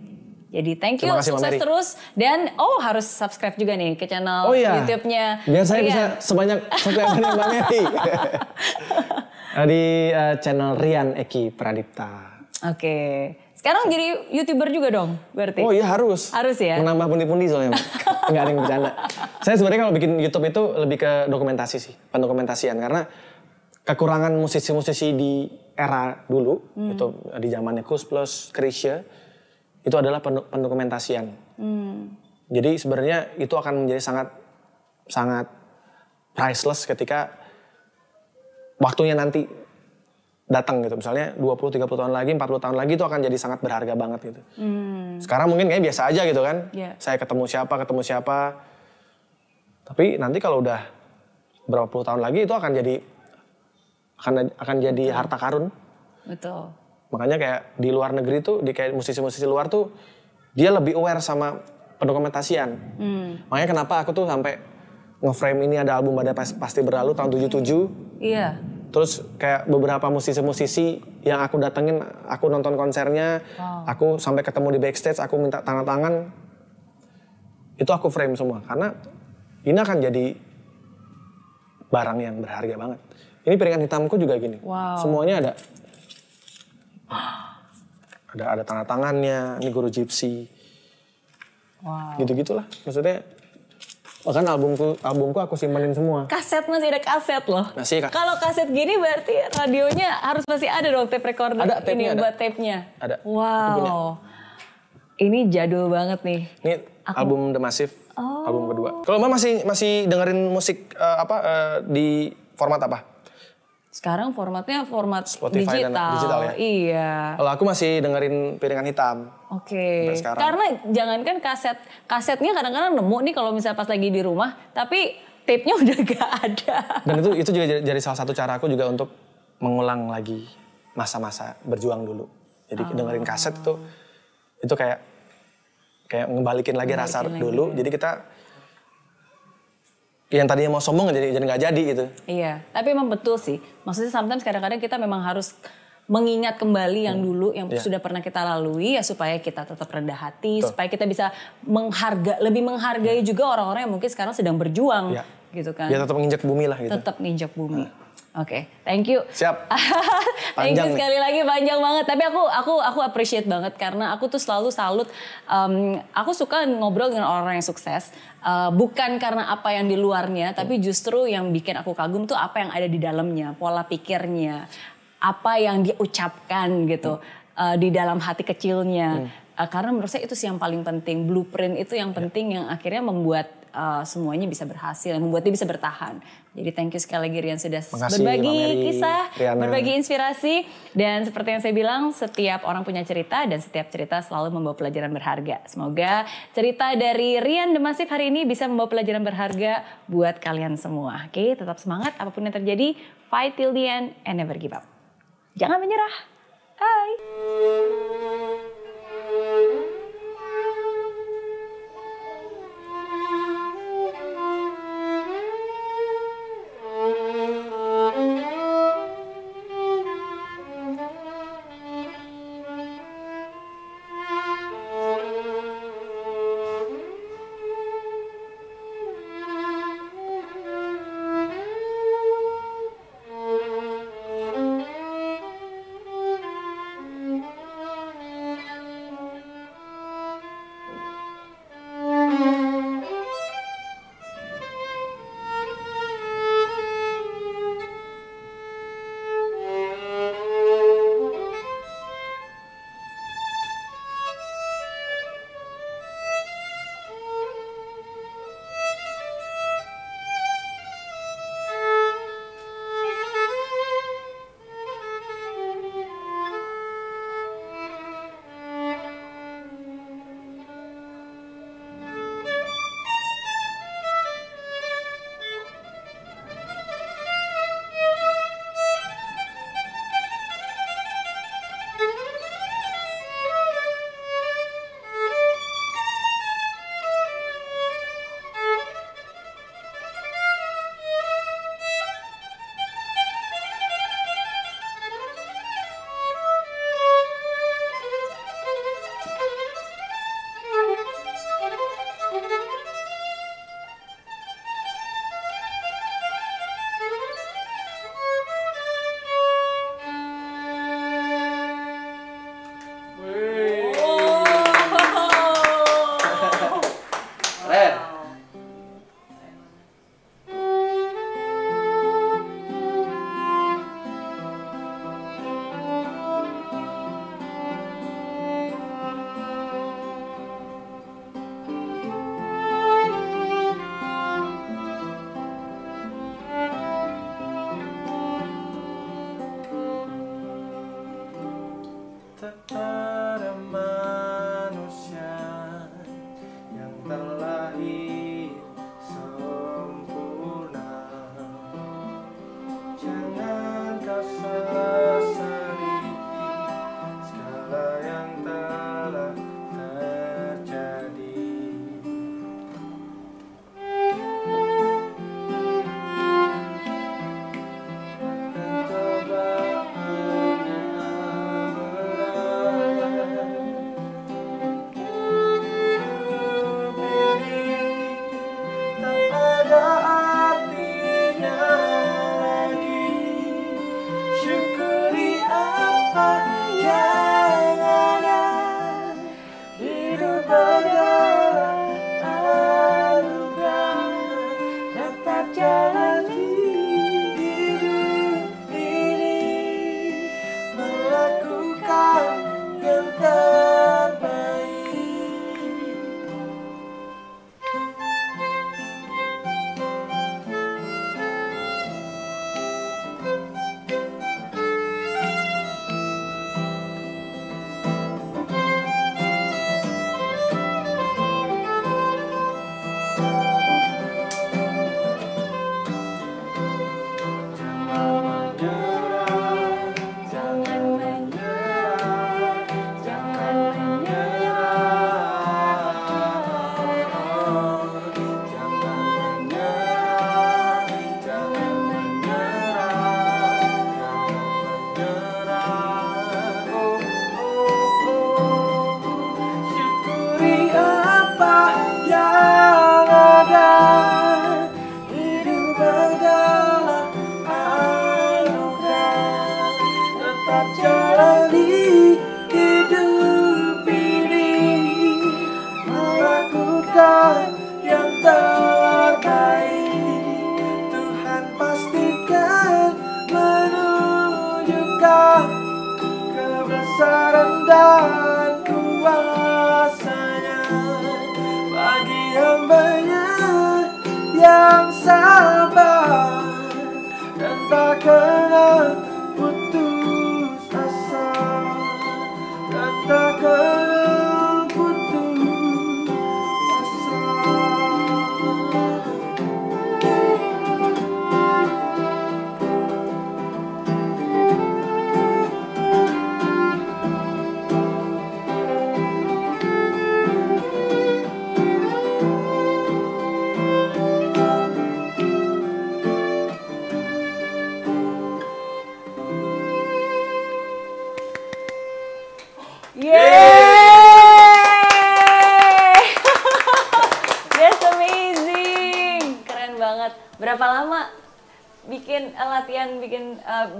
Jadi thank you, sukses terus, dan harus subscribe juga nih ke channel YouTube-nya. Biar saya bisa sebanyak subscribe Mbak Mary. Di channel Rian Ekky Pradipta. Oke. Sekarang jadi YouTuber juga dong berarti? Oh iya harus. Harus ya? Menambah pundi-pundi soalnya. Enggak ada yang bercanda. Saya sebenarnya kalau bikin YouTube itu lebih ke dokumentasi sih. Pendokumentasian. Karena kekurangan musisi-musisi di era dulu. Itu di zamannya Koes Plus, Krisya. Itu adalah pendokumentasian. Jadi sebenarnya itu akan menjadi sangat priceless ketika waktunya nanti datang gitu. Misalnya 20-30 tahun lagi, 40 tahun lagi itu akan jadi sangat berharga banget gitu. Sekarang mungkin kayak biasa aja gitu kan. Saya ketemu siapa. Tapi nanti kalau udah berapa puluh tahun lagi itu akan jadi Betul. Harta karun. Betul. Makanya kayak di luar negeri tuh, di kayak musisi-musisi luar tuh dia lebih aware sama pendokumentasian. Makanya kenapa aku tuh sampai nge-frame ini ada album Badai Pasti Berlalu tahun 77. Iya. Terus kayak beberapa musisi-musisi yang aku datengin, aku nonton konsernya, aku sampai ketemu di backstage, aku minta tanda tangan, itu aku frame semua. Karena ini akan jadi barang yang berharga banget. Ini piringan hitamku juga gini, semuanya ada tanda tangannya, ini guru gypsy, gitu-gitulah. Maksudnya. Bahkan albumku aku simpenin semua. Kaset masih ada kaset loh. Kalau kaset gini berarti radionya harus masih ada dong, tape recorder ini buat tape-nya. Ada. Wow. Ini jadul banget nih. Ini album D'Masiv, album kedua. Kalau Mbak masih dengerin musik di format apa? Sekarang format Spotify digital. Dan digital ya? Iya. Kalau aku masih dengerin piringan hitam. Oke. Karena jangankan kasetnya kadang-kadang nemu nih kalau misalnya pas lagi di rumah. Tapi tape-nya udah gak ada. Dan itu juga jadi salah satu cara aku juga untuk mengulang lagi masa-masa berjuang dulu. Jadi dengerin kaset itu kayak ngebalikin lagi rasa dulu. Jadi kita yang tadinya mau sombong jadi nggak jadi gitu. Iya, tapi memang betul sih. Maksudnya sometimes kadang-kadang kita memang harus mengingat kembali yang dulu, yang sudah pernah kita lalui ya supaya kita tetap rendah hati, supaya kita bisa lebih menghargai juga orang-orang yang mungkin sekarang sedang berjuang, gitu kan. Ya tetap menginjak bumi lah gitu. Tetap menginjak bumi. Oke, thank you. Siap. Thank you sekali lagi, panjang banget. Tapi aku appreciate banget karena aku tuh selalu salut. Aku suka ngobrol dengan orang yang sukses. Bukan karena apa yang di luarnya, tapi justru yang bikin aku kagum tuh apa yang ada di dalamnya, pola pikirnya, apa yang dia ucapkan gitu di dalam hati kecilnya. Karena menurut saya itu sih yang paling penting, blueprint itu yang penting yang akhirnya membuat semuanya bisa berhasil, membuat dia bisa bertahan. Jadi thank you sekali lagi Rian sudah berbagi kisah, berbagi inspirasi. Dan seperti yang saya bilang, setiap orang punya cerita dan setiap cerita selalu membawa pelajaran berharga. Semoga cerita dari Rian D'Masiv hari ini bisa membawa pelajaran berharga buat kalian semua. Oke, tetap semangat apapun yang terjadi. Fight till the end and never give up. Jangan menyerah. Bye. sabar dan tak kenal putus asa, dan tak kenal putus asa. Berapa lama bikin latihan,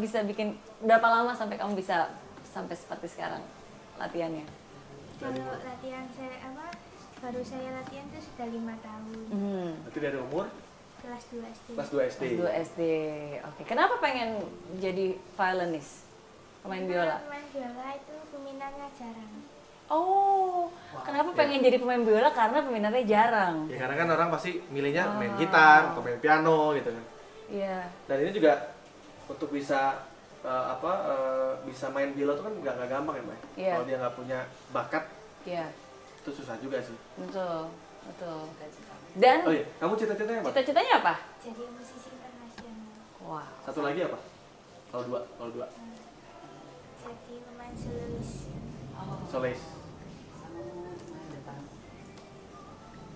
bisa bikin berapa lama sampai kamu bisa sampai seperti sekarang latihannya? Kalau latihan saya baru saya latihan itu sudah 5 tahun. Berarti dari umur? Kelas 2 SD. Kelas 2 SD. Oke. Kenapa pengen jadi violinist? Pemain biola? Pemain biola itu peminatnya jarang. Oh, wah, kenapa pengen jadi pemain biola? Karena peminatnya jarang. Ya, karena kan orang pasti milihnya main gitar atau main piano gitu kan. Iya. Dan ini juga untuk bisa bisa main biola itu kan nggak gampang ya, Mbak. Yeah. Kalau dia nggak punya bakat, yeah, itu susah juga sih. Betul, betul. Dan kamu cita-citanya apa? Cita-citanya apa? Jadi musisi internasional. Wah. Wow. Satu lagi apa? Kalau dua, jadi pemain solois. Solis.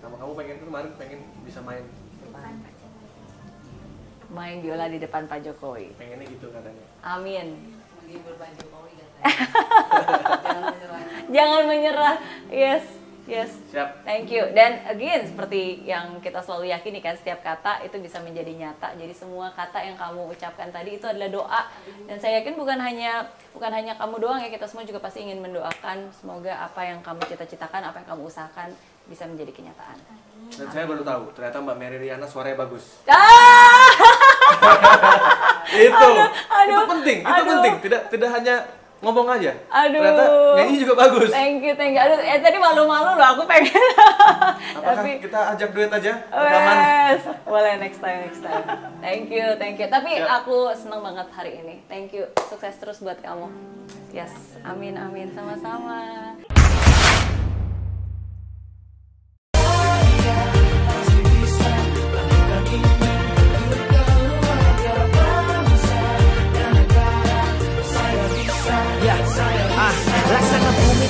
Kamu pengen kemarin bisa main depan Pak Jokowi. Main biola di depan Pak Jokowi. Pengennya gitu katanya. Amin. Menghibur Pak Jokowi katanya. Jangan menyerah. Jangan menyerah. Yes, yes. Siap. Thank you. Dan again seperti yang kita selalu yakini kan, setiap kata itu bisa menjadi nyata. Jadi semua kata yang kamu ucapkan tadi itu adalah doa. Dan saya yakin bukan hanya kamu doang ya, kita semua juga pasti ingin mendoakan semoga apa yang kamu cita-citakan, apa yang kamu usahakan bisa menjadi kenyataan. Dan saya baru tahu ternyata Mbak Mary Riana suaranya bagus. Itu penting, tidak hanya ngomong aja. Ternyata nyanyi juga bagus. Thank you. Aduh, tadi malu-malu loh aku pengen. Apakah kita ajak duet aja? Yes. Boleh next time. Thank you. Tapi aku senang banget hari ini. Thank you. Sukses terus buat kamu. Yes. Amin. Sama-sama.